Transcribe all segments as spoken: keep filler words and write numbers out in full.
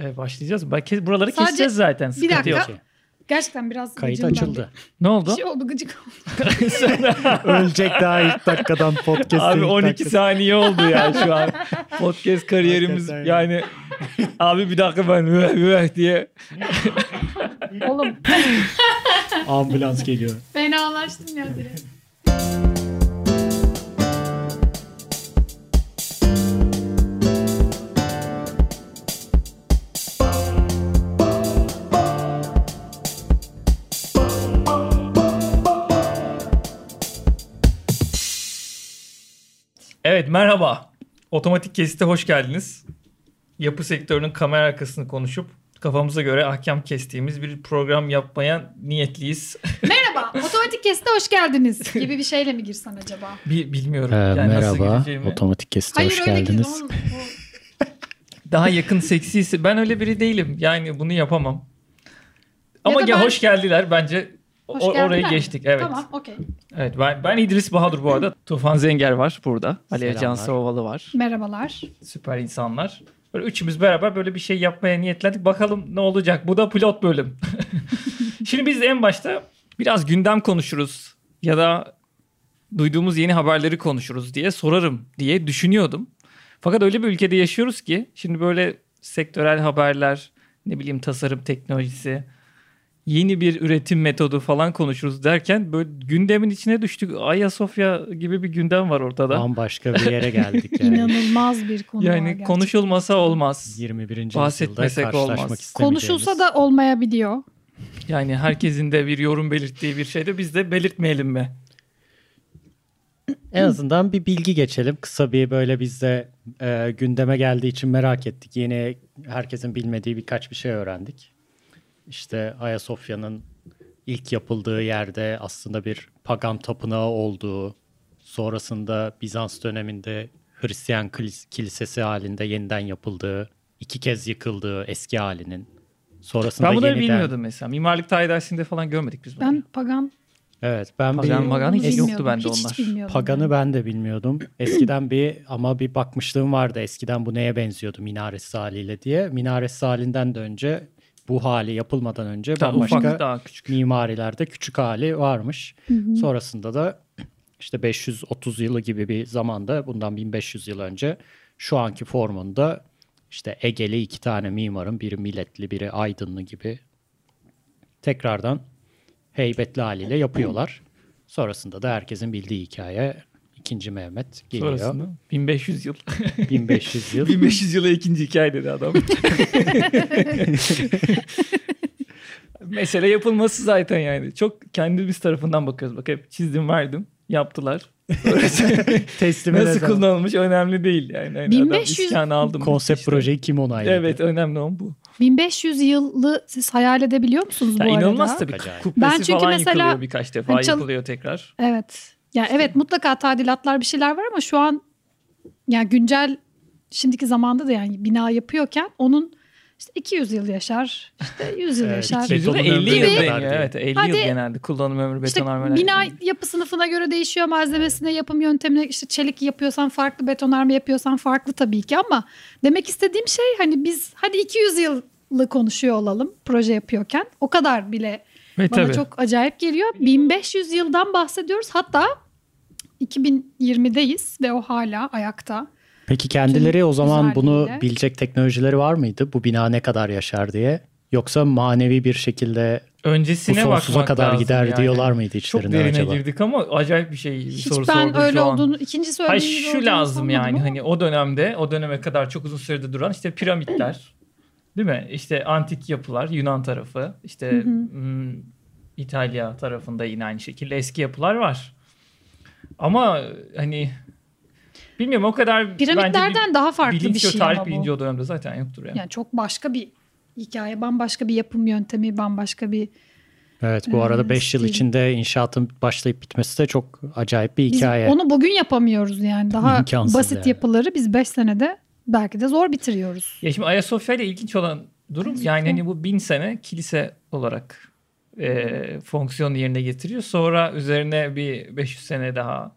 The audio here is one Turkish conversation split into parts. Evet, başlayacağız. Bak, buraları sadece keseceğiz zaten. Sıkıntı bir dakika. Yok. Gerçekten biraz kayıt açıldı. Ne oldu? Bir şey oldu, gıcık oldu. Ölecek daha ilk dakikadan podcast. Abi on iki saniye oldu ya şu an. Podcast kariyerimiz yani. Abi bir dakika ben üveh üveh diye. Oğlum. Ambulans geliyor. Fenalaştım ya direkt. Evet, merhaba. Otomatik Kesit'e hoş geldiniz. Yapı sektörünün kamera arkasını konuşup kafamıza göre ahkam kestiğimiz bir program yapmaya niyetliyiz. Merhaba, Otomatik Kesit'e hoş geldiniz gibi bir şeyle mi girsen acaba? Bir, bilmiyorum. Ee, yani merhaba, Otomatik Kesit'e hoş geldiniz. Oğlum, daha yakın seksisi. Ben öyle biri değilim. Yani bunu yapamam. Ama ya ya ben... hoş geldiler bence. Hoş o, oraya mi? Geçtik, evet. Tamam, okey. Evet, ben, ben İdris Bahadır bu arada. Tufan Zenger var burada. Aliyecan Sovalı var. Merhabalar. Süper insanlar. Böyle üçümüz beraber böyle bir şey yapmaya niyetlendik. Bakalım ne olacak? Bu da pilot bölüm. Şimdi biz en başta biraz gündem konuşuruz ya da duyduğumuz yeni haberleri konuşuruz diye sorarım diye düşünüyordum. Fakat öyle bir ülkede yaşıyoruz ki şimdi böyle sektörel haberler, ne bileyim tasarım teknolojisi, yeni bir üretim metodu falan konuşuruz derken böyle gündemin içine düştük. Ayasofya gibi bir gündem var ortada. Bambaşka bir yere geldik yani. İnanılmaz bir konu. Yani gerçekten konuşulmasa olmaz. yirmi birinci bahsetmesek yüzyılda karşılaşmak istemediğimiz. Konuşulsa da olmayabiliyor. Yani herkesin de bir yorum belirttiği bir şey de biz de belirtmeyelim mi? En azından bir bilgi geçelim. Kısa bir böyle biz de e, gündeme geldiği için merak ettik. Yeni herkesin bilmediği birkaç bir şey öğrendik. İşte Ayasofya'nın ilk yapıldığı yerde aslında bir pagan tapınağı olduğu, sonrasında Bizans döneminde Hristiyan kilisesi halinde yeniden yapıldığı, iki kez yıkıldığı eski halinin. Sonrasında ben bunu yeniden... bilmiyordum mesela. Mimarlık tarih dersinde falan görmedik biz bunu. Ben pagan... Evet, ben pagan bir... pagan hiç yoktu bende onlar. Hiç Paganı yani. Ben de bilmiyordum. Eskiden bir ama bir bakmışlığım vardı. Eskiden bu neye benziyordu minaresi haliyle diye. Minaresi halinden de önce... Bu hali yapılmadan önce tamam, başka daha küçük. Mimarilerde küçük hali varmış. Hı hı. Sonrasında da işte beş yüz otuz yılı gibi bir zamanda bundan bin beş yüz yıl önce şu anki formunda işte Egeli iki tane mimarın biri Milletli biri Aydınlı gibi tekrardan heybetli haliyle yapıyorlar. Sonrasında da herkesin bildiği hikaye İkinci Mehmet geliyor. Sonrasında bin beş yüz yıl. bin beş yüz yıl. bin beş yüz yıla ikinci hikaye dedi adam. Mesele yapılması zaten yani. Çok kendimiz tarafından bakıyoruz. Bak hep çizdim verdim. Yaptılar. Nasıl kullanılmış önemli değil yani. Yani bin beş yüz aldım konsept işte. Projeyi kim onayladı? Evet, önemli olan bu. bin beş yüz yılı siz hayal edebiliyor musunuz ya bu arada? İnanılmaz tabii. Kubbesi ben çünkü falan mesela, yıkılıyor birkaç defa. Hani çal- yıkılıyor tekrar. Evet. Ya yani evet, mutlaka tadilatlar bir şeyler var ama şu an yani güncel şimdiki zamanda da yani bina yapıyorken onun işte iki yüz yıl yaşar, işte yüz yıl evet, yaşar. iki yüz yıl elli yıl yani. Evet, elli hadi, yıl genelde kullanım ömrü betonarmeler. İşte bina yapı sınıfına göre değişiyor, malzemesine, yapım yöntemine, işte çelik yapıyorsan farklı, betonarme yapıyorsan farklı tabii ki ama demek istediğim şey hani biz hadi iki yüz yıllık konuşuyor olalım proje yapıyorken o kadar bile. Ve bana tabii. Çok acayip geliyor. bin beş yüz yıldan bahsediyoruz. Hatta iki bin yirmideyiz ve o hala ayakta. Peki kendileri Tüm o zaman bunu bilecek teknolojileri var mıydı? Bu bina ne kadar yaşar diye? Yoksa manevi bir şekilde öncesine bu sonsuza kadar gider yani. Diyorlar mıydı içlerinden acaba? Çok derine acaba? Girdik ama acayip bir şey hiç soru sordum şu an. Hiç ben öyle olduğunu, ikinci söylediğim gibi olduğunu sanmadım. Şu lazım yani hani o dönemde, o döneme kadar çok uzun sürede duran işte piramitler. Değil mi? İşte antik yapılar Yunan tarafı, işte hı hı. İtalya tarafında yine aynı şekilde eski yapılar var. Ama hani bilmiyorum o kadar piramitlerden daha farklı bir şey tarih ama bu. Bilinci o dönemde zaten yoktur yani. Yani çok başka bir hikaye, bambaşka bir yapım yöntemi, bambaşka bir... Evet, bu arada beş yıl içinde inşaatın başlayıp bitmesi de çok acayip bir hikaye. Biz onu bugün yapamıyoruz yani. Daha İmkansız basit yani. Yapıları biz beş senede... Belki de zor bitiriyoruz. Ya şimdi Ayasofya ile ilginç olan durum Ayasofya. Yani hani bu bin sene kilise olarak e, fonksiyonu yerine getiriyor. Sonra üzerine bir beş yüz sene daha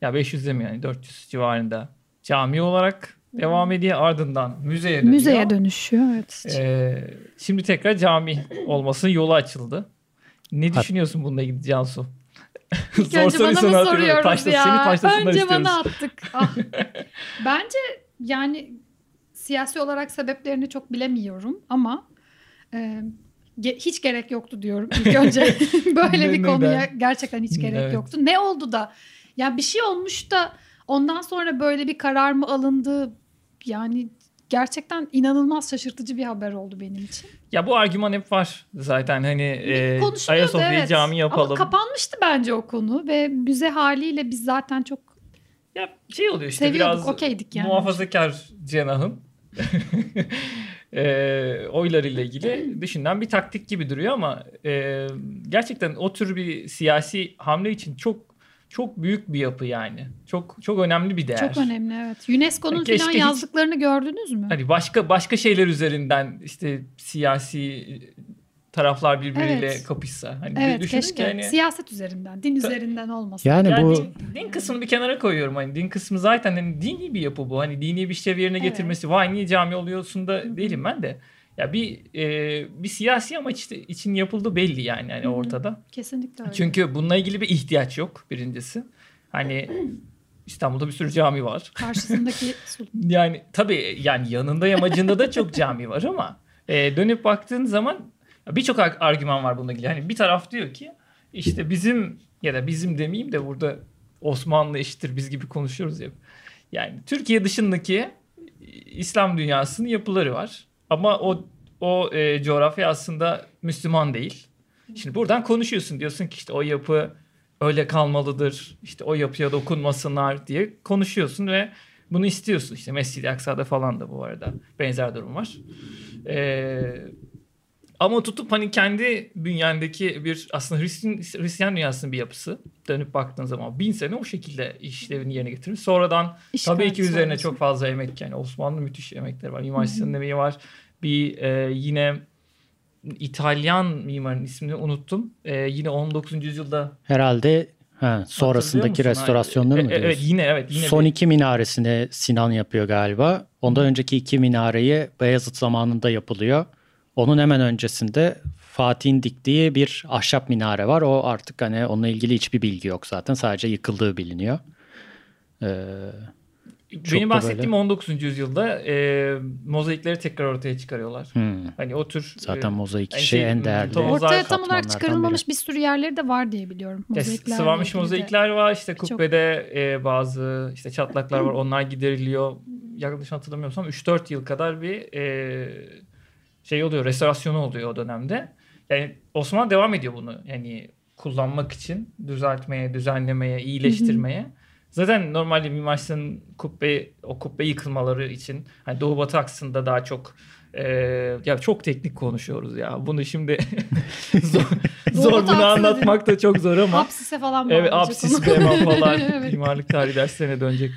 ya beş yüz demiyor yani dört yüz civarında cami olarak Devamediye ardından müzeye dönüyor. Müzeye dönüşüyor. Evet. Ee, şimdi tekrar cami olmasının yolu açıldı. Ne düşünüyorsun bununla ilgili Cansu? İlk önce bana mı soruyoruz taşla, ya? Önce istiyoruz. Bana attık. Ah. Bence yani siyasi olarak sebeplerini çok bilemiyorum ama e, ge- hiç gerek yoktu diyorum ilk önce. Böyle bir konuya gerçekten hiç gerek evet. yoktu. Ne oldu da? Yani bir şey olmuş da ondan sonra böyle bir karar mı alındı? Yani gerçekten inanılmaz şaşırtıcı bir haber oldu benim için. Ya bu argüman hep var zaten hani e, Ayasofya'yı evet. cami yapalım. Ama kapanmıştı bence o konu ve müze haliyle biz zaten çok ya şey oluyor işte seviyorduk, biraz okeydik yani. Muhafazakar cenahın e, oylarıyla ilgili dışından bir taktik gibi duruyor ama e, gerçekten o tür bir siyasi hamle için çok Çok büyük bir yapı yani. Çok çok önemli bir değer. Çok önemli evet. U N E S C O'nun yani falan yazdıklarını hiç, gördünüz mü? Hani başka başka şeyler üzerinden işte siyasi taraflar birbiriyle evet. kapışsa. Hani evet keşke. Hani, siyaset üzerinden, din ta, üzerinden olmasın. Yani, yani bu... Din, din kısmını bir kenara koyuyorum. Hani din kısmı zaten hani dini bir yapı bu. Hani dini bir şey yerine evet. getirmesi. Vay niye cami oluyorsun da Hı-hı. değilim ben de. Ya bir e, bir siyasi amaç işte için yapıldı belli yani hani ortada. Kesinlikle öyle. Çünkü bununla ilgili bir ihtiyaç yok birincisi. Hani İstanbul'da bir sürü cami var. Karşısındaki yani tabii yani yanında yamacında da çok cami var ama e, dönüp baktığın zaman birçok argüman var bununla ilgili. Hani bir taraf diyor ki işte bizim ya da bizim demeyeyim de burada Osmanlı eşittir biz gibi konuşuyoruz ya. Yani Türkiye dışındaki İslam dünyasının yapıları var. Ama o o e, coğrafya aslında Müslüman değil. Şimdi buradan konuşuyorsun diyorsun ki işte o yapı öyle kalmalıdır. İşte o yapıya dokunmasınlar diye konuşuyorsun ve bunu istiyorsun. İşte Mescid-i Aksa'da falan da bu arada benzer durum var. E, ama tutup hani kendi bünyendeki bir aslında Hristiyan, Hristiyan dünyasının bir yapısı. Dönüp baktığın zaman bin sene o şekilde işlevini yerine getirmiş. Sonradan İşgal tabii ki üzerine çok fazla emek yani Osmanlı müthiş emekleri var. Mimar Sinan'ın emeği var. Bir e, yine İtalyan mimarın ismini unuttum. E, yine on dokuzuncu yüzyılda herhalde ha, sonrasındaki restorasyonları e, mı diyorsun? Evet yine evet yine son bir... iki minaresini Sinan yapıyor galiba. Ondan önceki iki minareyi Beyazıt zamanında yapılıyor. Onun hemen öncesinde Fatih'in diktiği bir ahşap minare var. O artık hani onunla ilgili hiçbir bilgi yok zaten. Sadece yıkıldığı biliniyor. Ee, Benim bahsettiğim böyle... on dokuzuncu yüzyılda e, mozaikleri tekrar ortaya çıkarıyorlar. Hmm. Hani o tür zaten mozaik e, şey, şey en değerli. Ortaya tam olarak çıkarılmamış biri. Bir sürü yerleri de var diye biliyorum. Mozaikler sıvamış mozaikler de. Var. İşte kubbede e, bazı işte çatlaklar var. Onlar gideriliyor. Yaklaşık hatırlamıyorsam üç dört yıl kadar bir e, şey oluyor, restorasyonu oluyor o dönemde. Yani Osmanlı devam ediyor bunu. Yani kullanmak için düzeltmeye, düzenlemeye, iyileştirmeye. Hı hı. Zaten normalde Mimar Sinan'ın kubbe, o kubbe yıkılmaları için hani Doğu Batı aksında daha çok e, ya çok teknik konuşuyoruz ya. Bunu şimdi zor, zor bunu anlatmak da çok zor ama. Apsise falan mı? Evet, apsis falan falan. Evet. Mimarlık tarihi derslerine dönecek.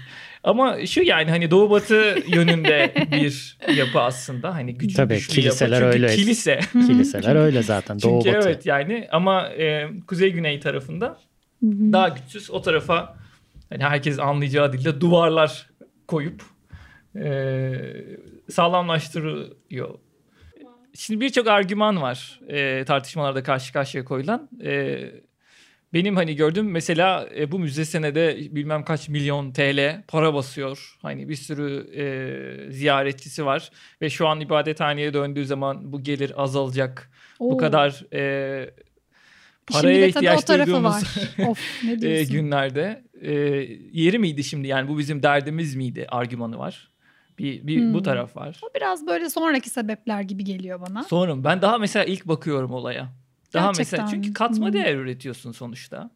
Ama şu yani hani Doğu Batı yönünde bir yapı aslında hani güçlü tabii, güçlü kiliseler yapı. Öyle kilise. Kiliseler öyle zaten Doğu Batı. Çünkü evet yani ama e, Kuzey Güney tarafında daha güçsüz o tarafa hani herkes anlayacağı dilde duvarlar koyup e, sağlamlaştırıyor. Şimdi birçok argüman var e, tartışmalarda karşı karşıya koyulan. E, Benim hani gördüm mesela e, bu müze senede bilmem kaç milyon T L para basıyor. Hani bir sürü e, ziyaretçisi var. Ve şu an ibadethaneye döndüğü zaman bu gelir azalacak. Oo. Bu kadar e, paraya ihtiyaç duyduğumuz of, ne diyorsun? e, günlerde. E, yeri miydi şimdi yani bu bizim derdimiz miydi argümanı var. Bir, bir hmm. bu taraf var. O biraz böyle sonraki sebepler gibi geliyor bana. Sonra ben daha mesela ilk bakıyorum olaya. Daha gerçekten. Mesela çünkü katma değer üretiyorsun sonuçta.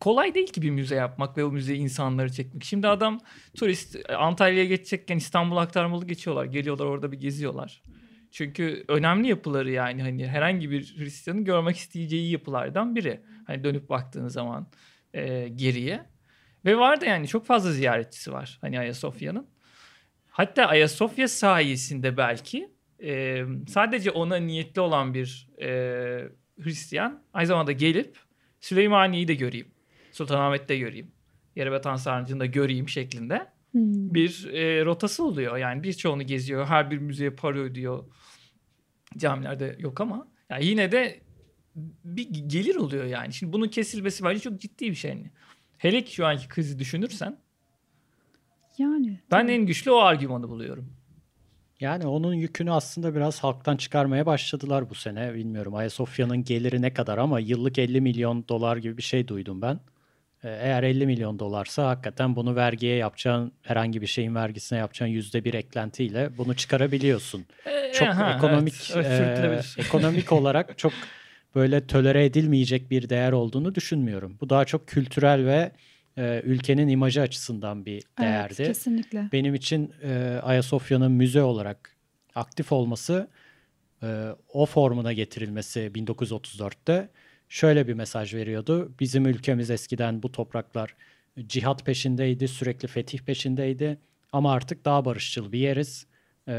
Kolay değil ki bir müze yapmak ve o müzeye insanları çekmek. Şimdi adam turist Antalya'ya geçecekken İstanbul aktarmalı geçiyorlar. Geliyorlar orada bir geziyorlar. Çünkü önemli yapıları yani hani herhangi bir Hristiyan'ın görmek isteyeceği yapılardan biri. Hani dönüp baktığın zaman e, geriye. Ve var da yani çok fazla ziyaretçisi var hani Ayasofya'nın. Hatta Ayasofya sayesinde belki e, sadece ona niyetli olan bir e, Hristiyan aynı zamanda gelip Süleymaniye'yi de göreyim. Sultanahmet'te göreyim. Yerebatan Sarnıcı'nı da göreyim şeklinde Hmm. Bir e, rotası oluyor. Yani birçoğunu geziyor. Her bir müzeye para ödüyor. Camilerde yok ama. Yani yine de bir gelir oluyor yani. Şimdi bunun kesilmesi bence çok ciddi bir şey. Hele ki şu anki krizi düşünürsen. Yani. Ben en güçlü o argümanı buluyorum. Yani onun yükünü aslında biraz halktan çıkarmaya başladılar bu sene. Bilmiyorum Ayasofya'nın geliri ne kadar ama yıllık elli milyon dolar gibi bir şey duydum ben. Eğer elli milyon dolarsa hakikaten bunu vergiye yapacağın, herhangi bir şeyin vergisine yapacağın yüzde bir eklentiyle bunu çıkarabiliyorsun. E, çok aha, ekonomik evet, e, ekonomik olarak çok böyle tolere edilmeyecek bir değer olduğunu düşünmüyorum. Bu daha çok kültürel ve e, ülkenin imajı açısından bir değerdi. Evet, kesinlikle. Benim için e, Ayasofya'nın müze olarak aktif olması, e, o formuna getirilmesi bin dokuz yüz otuz dörtte şöyle bir mesaj veriyordu. Bizim ülkemiz eskiden bu topraklar cihat peşindeydi, sürekli fetih peşindeydi. Ama artık daha barışçıl bir yeriz. Ee,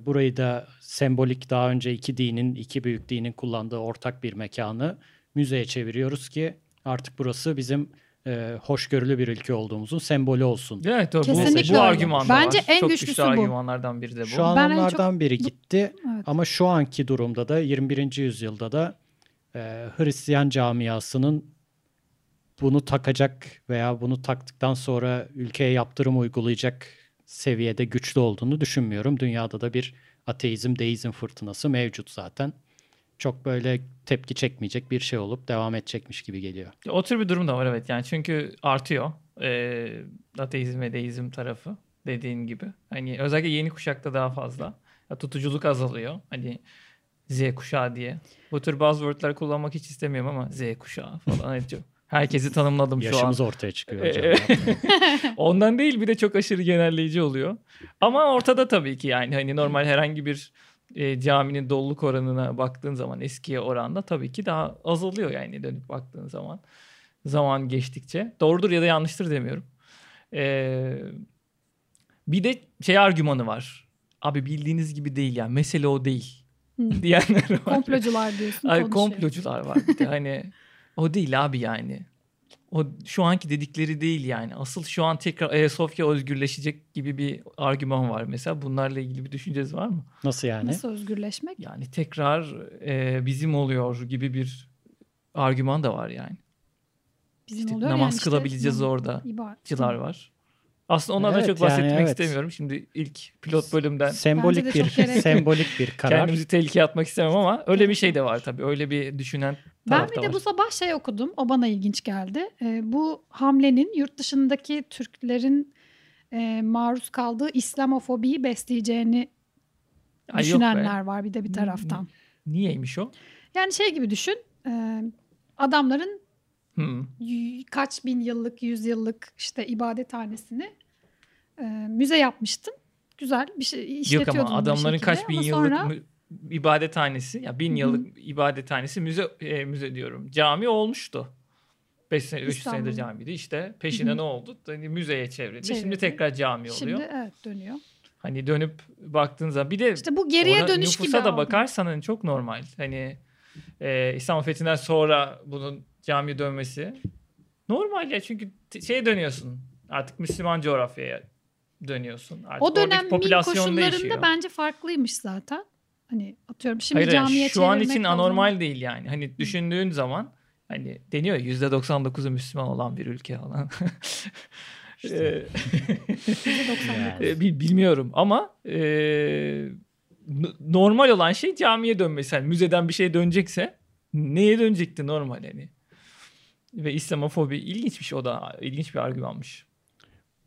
burayı da sembolik, daha önce iki dinin, iki büyük dinin kullandığı ortak bir mekanı müzeye çeviriyoruz ki artık burası bizim e, hoşgörülü bir ülke olduğumuzun sembolü olsun. Evet, kesinlikle bu argüman da var. Bence en çok güçlüsü güçlü bu. Argümanlardan biri de bu. Şu an ben onlardan çok... biri gitti evet. Ama şu anki durumda da yirmi birinci yüzyılda da Hristiyan camiasının bunu takacak veya bunu taktıktan sonra ülkeye yaptırım uygulayacak seviyede güçlü olduğunu düşünmüyorum. Dünyada da bir ateizm, deizm fırtınası mevcut zaten. Çok böyle tepki çekmeyecek bir şey olup devam edecekmiş gibi geliyor. O tür bir durum da var evet. Yani çünkü artıyor e, ateizm ve deizm tarafı dediğin gibi. Hani özellikle yeni kuşakta daha fazla. Ya, tutuculuk azalıyor. Hani Z kuşağı diye. Bu tür buzzword'ları kullanmak hiç istemiyorum ama Z kuşağı falan. Herkesi tanımladım şu an. Yaşımız ortaya çıkıyor hocam. Ondan değil, bir de çok aşırı genelleyici oluyor. Ama ortada tabii ki yani hani normal herhangi bir e, caminin doluluk oranına baktığın zaman eskiye oranla tabii ki daha azalıyor yani dönüp baktığın zaman. Zaman geçtikçe. Doğrudur ya da yanlıştır demiyorum. E, bir de şey argümanı var. Abi bildiğiniz gibi değil yani. Mesele o değil. diyenler var. Komplocular diyorsun. Ay, komplocular var. Hani o değil abi yani. O şu anki dedikleri değil yani. Asıl şu an tekrar Ayasofya özgürleşecek gibi bir argüman var mesela. Bunlarla ilgili bir düşünceniz var mı? Nasıl yani? Nasıl özgürleşmek? Yani tekrar e, bizim oluyor gibi bir argüman da var yani. Bizim işte oluyor namaz yani işte, kılabileceğiz yani, orada. Cılar var. Aslında onlardan evet, çok bahsetmek yani, evet. istemiyorum. Şimdi ilk pilot bölümden sembolik bir sembolik bir karar. Kendimizi tehlikeye atmak istemem ama öyle bir şey de var tabii. Öyle bir düşünen taraf da var. Ben bir de bu sabah şey okudum. O bana ilginç geldi. Ee, bu hamlenin yurt dışındaki Türklerin e, maruz kaldığı İslamofobiyi besleyeceğini Ay düşünenler var bir de bir taraftan. Niyeymiş o? Yani şey gibi düşün. E, adamların Hmm. kaç bin yıllık, yüz yıllık işte ibadethanesini e, müze yapmıştım. Güzel bir şey işletiyordum. Yok ama adamların şekilde, kaç bin sonra... yıllık mü, ibadethanesi, ya bin hmm. yıllık ibadethanesi müze e, müze diyorum. Cami olmuştu. beş sene, üç senedir camiydi. İşte peşine hmm. ne oldu? Yani müzeye çevrildi. çevrildi. Şimdi tekrar cami oluyor. Şimdi evet dönüyor. Hani dönüp baktığınızda bir de işte bu geriye dönüş gibi da bakarsan hani çok normal. Hani e, İslam fethinden sonra bunun camiye dönmesi normal ya, çünkü t- şeye dönüyorsun artık, Müslüman coğrafyaya dönüyorsun. Artık o dönem popülasyon değişiyor. Bence farklıymış zaten. Hani atıyorum şimdi Hayır, camiye yani, şu an için anormal zaman... değil yani. Hani düşündüğün zaman hani deniyor ya, yüzde doksan dokuzu Müslüman olan bir ülke falan. İşte. yani. Bilmiyorum ama e, normal olan şey camiye dönmesi. Yani müzeden bir şeye dönecekse neye dönecekti normal hani? Ve İslamofobi ilginçmiş, o da ilginç bir argümanmış.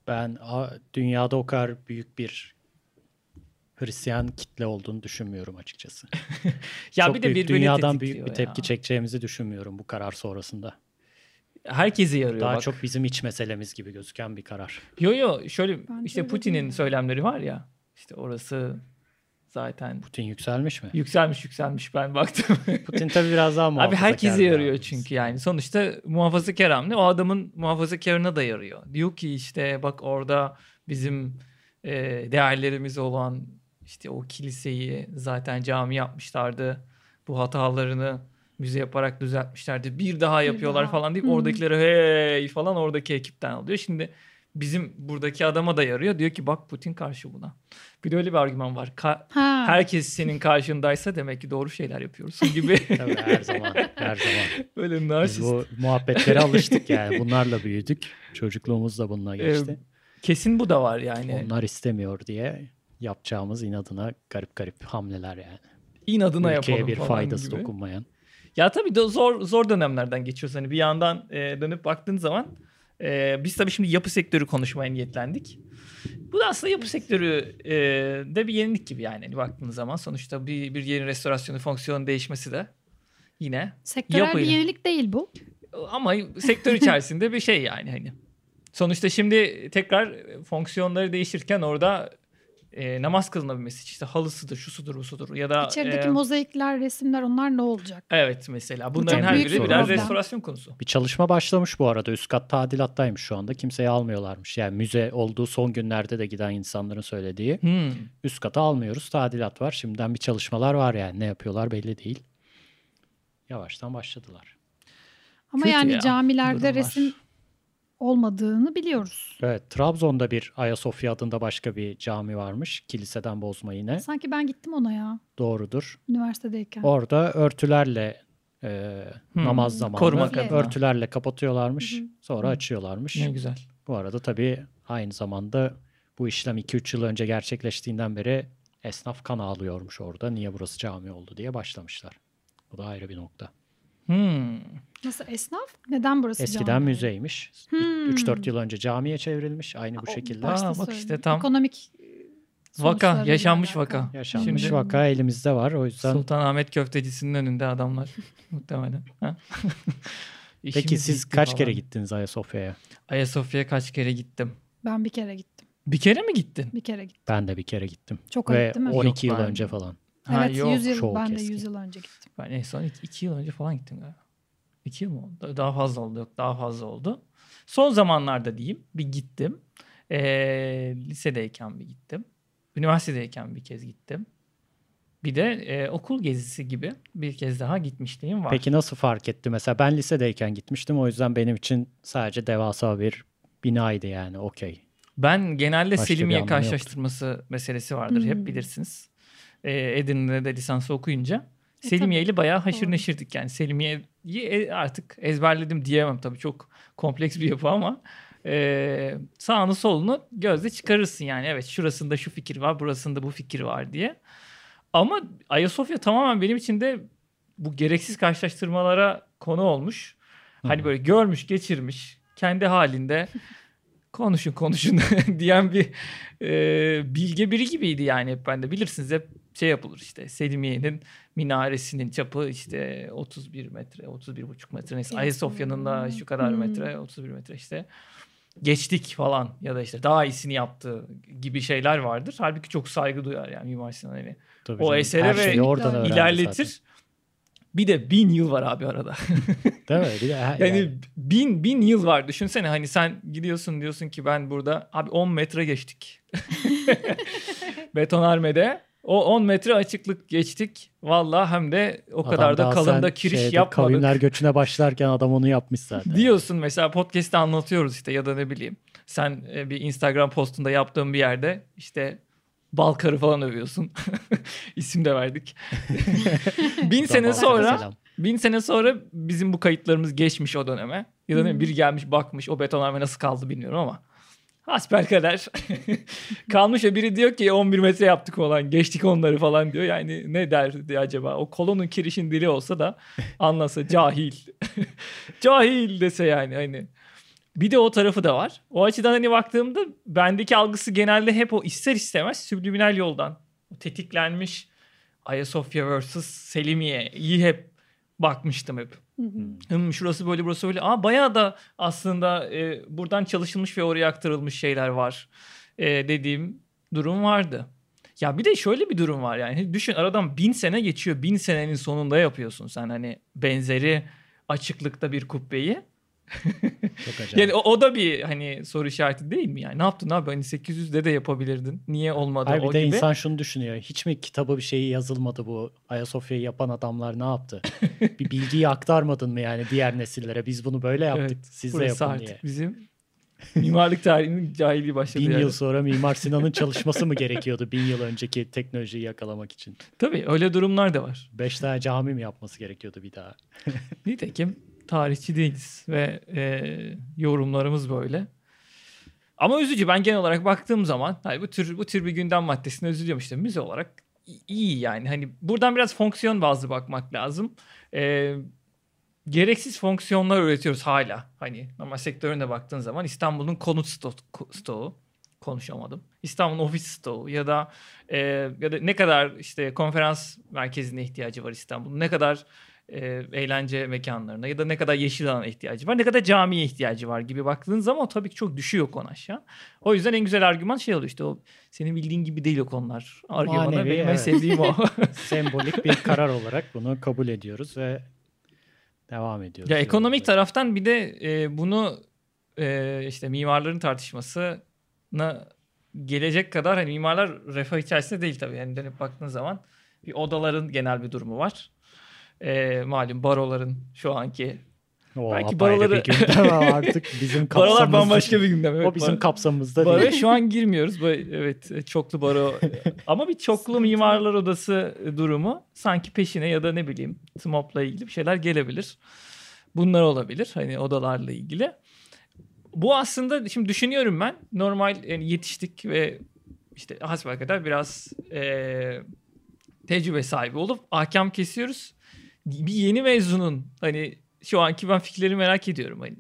Ben dünyada o kadar büyük bir Hristiyan kitle olduğunu düşünmüyorum açıkçası. ya Çok bir de büyük, dünyadan büyük bir tepki ya. çekeceğimizi düşünmüyorum bu karar sonrasında. Herkese yarıyor. Daha bak. çok bizim iç meselemiz gibi gözüken bir karar. Yo yo şöyle Bence işte Putin'in söylemleri var ya, işte orası zaten. Putin yükselmiş mi? Yükselmiş yükselmiş ben baktım. Putin tabii biraz daha muhafazakar. Abi herkese yarıyor yani. Çünkü yani sonuçta muhafazakar hamle o adamın muhafazakarına da yarıyor. Diyor ki işte bak orada bizim e, değerlerimiz olan işte o kiliseyi zaten cami yapmışlardı. Bu hatalarını müze yaparak düzeltmişlerdi. Bir daha yapıyorlar bir daha. falan deyip hmm. oradakileri hey falan oradaki ekipten alıyor. Şimdi bizim buradaki adama da yarıyor. Diyor ki bak Putin karşı buna. Bir de öyle bir argüman var. Ka- herkes senin karşındaysa demek ki doğru şeyler yapıyorsun gibi. Tabii her zaman. Her zaman. Böyle narsist. Biz bu muhabbetlere alıştık yani. Bunlarla büyüdük. Çocukluğumuz da bununla geçti. Ee, kesin bu da var yani. Onlar istemiyor diye yapacağımız inadına garip garip hamleler yani. İnadına ülkeye yapalım. Ülkeye bir faydası gibi dokunmayan. Ya tabii de zor zor dönemlerden geçiyoruz. Hani bir yandan e, dönüp baktığın zaman e, biz tabii şimdi yapı sektörü konuşmaya niyetlendik. Bu da aslında yapı sektörü e, de bir yenilik gibi yani. Hani baktığın zaman sonuçta bir bir yerin restorasyonu, fonksiyonun değişmesi de yine sektörel yapıyla bir yenilik değil bu. Ama sektör içerisinde bir şey yani hani. Sonuçta şimdi tekrar fonksiyonları değişirken orada E, namaz kılınabilmesi işte halısıdır, şusudur, busudur ya da içerideki e, mozaikler, resimler, onlar ne olacak? Evet mesela bunların bu her biri birer restorasyon konusu. Bir çalışma başlamış bu arada. Üst kat tadilattaymış şu anda. Kimseyi almıyorlarmış. Yani müze olduğu son günlerde de giden insanların söylediği. Hmm. Üst kata almıyoruz. Tadilat var. Şimdiden bir çalışmalar var yani. Ne yapıyorlar belli değil. Yavaştan başladılar. Ama kötü yani ya, camilerde durumlar. Resim olmadığını biliyoruz. Evet, Trabzon'da bir Ayasofya adında başka bir cami varmış. Kiliseden bozma yine. Sanki ben gittim ona ya. Doğrudur. Üniversitedeyken. Orada örtülerle e, hmm. namaz zamanı korumak adına örtülerle kapatıyorlarmış. Hı-hı. Sonra Hı-hı. açıyorlarmış. Ne güzel. Bu arada tabii aynı zamanda bu işlem iki üç yıl önce gerçekleştiğinden beri esnaf kan ağlıyormuş orada. Niye burası cami oldu diye başlamışlar. Bu da ayrı bir nokta. Hmm. Nasıl esnaf? Neden burası eskiden cami? Eskiden müzeymiş. Hmm. üç dört yıl önce camiye çevrilmiş. Aynı bu o, şekilde. Aa, bak işte tam ekonomik vaka, yaşanmış alakalı vaka. Yaşanmış şimdi vaka elimizde var. O yüzden Sultanahmet köftecisinin önünde adamlar muhtemelen. Peki siz kaç falan. kere gittiniz Ayasofya'ya? Ayasofya'ya kaç kere gittim? Ben bir kere gittim. Bir kere mi gittin? Bir kere gittim. Ben de bir kere gittim. Çok ayıp değil mi? Ve on iki Yok, yıl ben... önce falan. Ha, evet yok. yüz yıl Çoğu ben de yüz yıl önce gittim. Ben en son iki yıl önce falan gittim galiba. iki yıl mı oldu? Daha fazla oldu yok daha fazla oldu. Son zamanlarda diyeyim bir gittim. Ee, lisedeyken bir gittim. Üniversitedeyken bir kez gittim. Bir de e, okul gezisi gibi bir kez daha gitmişliğim var. Peki nasıl fark etti? Mesela ben lisedeyken gitmiştim. O yüzden benim için sadece devasa bir binaydı yani okey. Ben genelde başka Selimiye karşılaştırması yoktu. Meselesi vardır hmm. hep bilirsiniz. Edirne'de lisansı okuyunca e, Selimiye'yle bayağı haşır neşirdik. Yani Selimiye'yi artık ezberledim diyemem tabii, çok kompleks bir yapı ama e, sağını solunu gözle çıkarırsın yani, evet şurasında şu fikir var, burasında bu fikir var diye. Ama Ayasofya tamamen benim için de bu gereksiz karşılaştırmalara konu olmuş. Hı. Hani böyle görmüş geçirmiş kendi halinde konuşun konuşun diyen bir e, bilge biri gibiydi yani. Hep ben de bilirsiniz hep şey yapılır işte Selimiye'nin minaresinin çapı işte otuz bir metre, otuz bir buçuk metre neyse. Ayasofya'nın da şu kadar hmm. metre, otuz bir metre işte. Geçtik falan ya da işte daha iyisini yaptı gibi şeyler vardır. Halbuki çok saygı duyar yani Mimar Sinan hani. Tabii o esere ve ilerletir. Zaten. Bir de bin yıl var abi arada. Değil mi? Bir de, yani, yani bin bin yıl var. Düşünsene hani sen gidiyorsun diyorsun ki ben burada abi on metre geçtik. Betonarme'de o on metre açıklık geçtik. Vallahi hem de o adam kadar da kalında kiriş şeyde, yapmadık. Kavimler göçüne başlarken adam onu yapmış zaten. Diyorsun mesela podcast'te anlatıyoruz işte ya da ne bileyim. Sen bir Instagram postunda yaptığın bir yerde işte Balkar'ı falan övüyorsun. İsim de verdik. bin sene sonra bin sene sonra bizim bu kayıtlarımız geçmiş o döneme. Ya da hmm. biri gelmiş bakmış o betonarme nasıl kaldı bilmiyorum ama hasbelkader kalmış ve biri diyor ki on bir metre yaptık falan geçtik onları falan diyor. Yani ne derdi acaba? O kolonun kirişin dili olsa da anlasa cahil. Cahil dese yani hani. Bir de o tarafı da var. O açıdan hani baktığımda bendeki algısı genelde hep o ister istemez subliminal yoldan tetiklenmiş Ayasofya versus Selimiye'yi hep bakmıştım hep. Hım şurası böyle burası böyle. Aa bayağı da aslında e, buradan çalışılmış ve oraya aktarılmış şeyler var e, dediğim durum vardı. Ya bir de şöyle bir durum var yani. Düşün aradan bin sene geçiyor. Bin senenin sonunda yapıyorsun sen hani benzeri açıklıkta bir kubbeyi. Yani o, o da bir hani soru işareti değil mi yani? Ne yaptın abi? Hani sekiz yüzde de yapabilirdin. Niye olmadı hayır, o gibi? Bir de gibi. İnsan şunu düşünüyor. Hiç mi kitaba bir şey yazılmadı bu? Ayasofya'yı yapan adamlar ne yaptı? Bir bilgiyi aktarmadın mı yani diğer nesillere? Biz bunu böyle yaptık. Evet, siz de yapın diye. Bizim Mimarlık tarihinin cahilliği başladı. Bin yani. Yıl sonra Mimar Sinan'ın çalışması mı gerekiyordu bin yıl önceki teknolojiyi yakalamak için? Tabii öyle durumlar da var. Beş tane cami mi yapması gerekiyordu bir daha? Nitekim tarihçi değiliz ve e, yorumlarımız böyle. Ama üzücü. Ben genel olarak baktığım zaman hani bu tür bu tür bir gündem maddesine üzülüyorum işte. Müze olarak iyi yani. Hani buradan biraz fonksiyon bazlı bakmak lazım. Ee, gereksiz fonksiyonlar üretiyoruz hala. Hani normal sektörüne baktığın zaman İstanbul'un konut sto- stoğu konuşamadım. İstanbul'un ofis stoğu ya da e, ya da ne kadar işte konferans merkezine ihtiyacı var İstanbul'un. Ne kadar e, eğlence mekanlarına ya da ne kadar yeşil alana ihtiyacı var. Ne kadar camiye ihtiyacı var gibi baktığın zaman o tabii ki çok düşüyor konu aşağı. O yüzden en güzel argüman şey oluyor işte o senin bildiğin gibi değil o konular. Argümanı benim evet. En sevdiğim o. Sembolik bir karar olarak bunu kabul ediyoruz ve devam ediyoruz. Ya ekonomik taraftan bir de e, bunu e, işte mimarların tartışmasına gelecek kadar hani mimarlar refah içerisinde değil tabii. Yani dönüp baktığın zaman bir odaların genel bir durumu var. E, malum baroların şu anki o, belki baroları artık bizim barolar bambaşka bir gündem. Evet, o bizim kapsamımızda değil. Baroya şu an girmiyoruz. Evet, çoklu baro ama bir çoklu mimarlar odası durumu sanki peşine ya da ne bileyim TMOB'la ilgili bir şeyler gelebilir. Bunlar olabilir hani odalarla ilgili. Bu aslında şimdi düşünüyorum ben normal yani yetiştik ve işte hasbelkader biraz e, tecrübe sahibi olup ahkam kesiyoruz. Bir yeni mezunun hani şu anki ben fikirleri merak ediyorum. Hani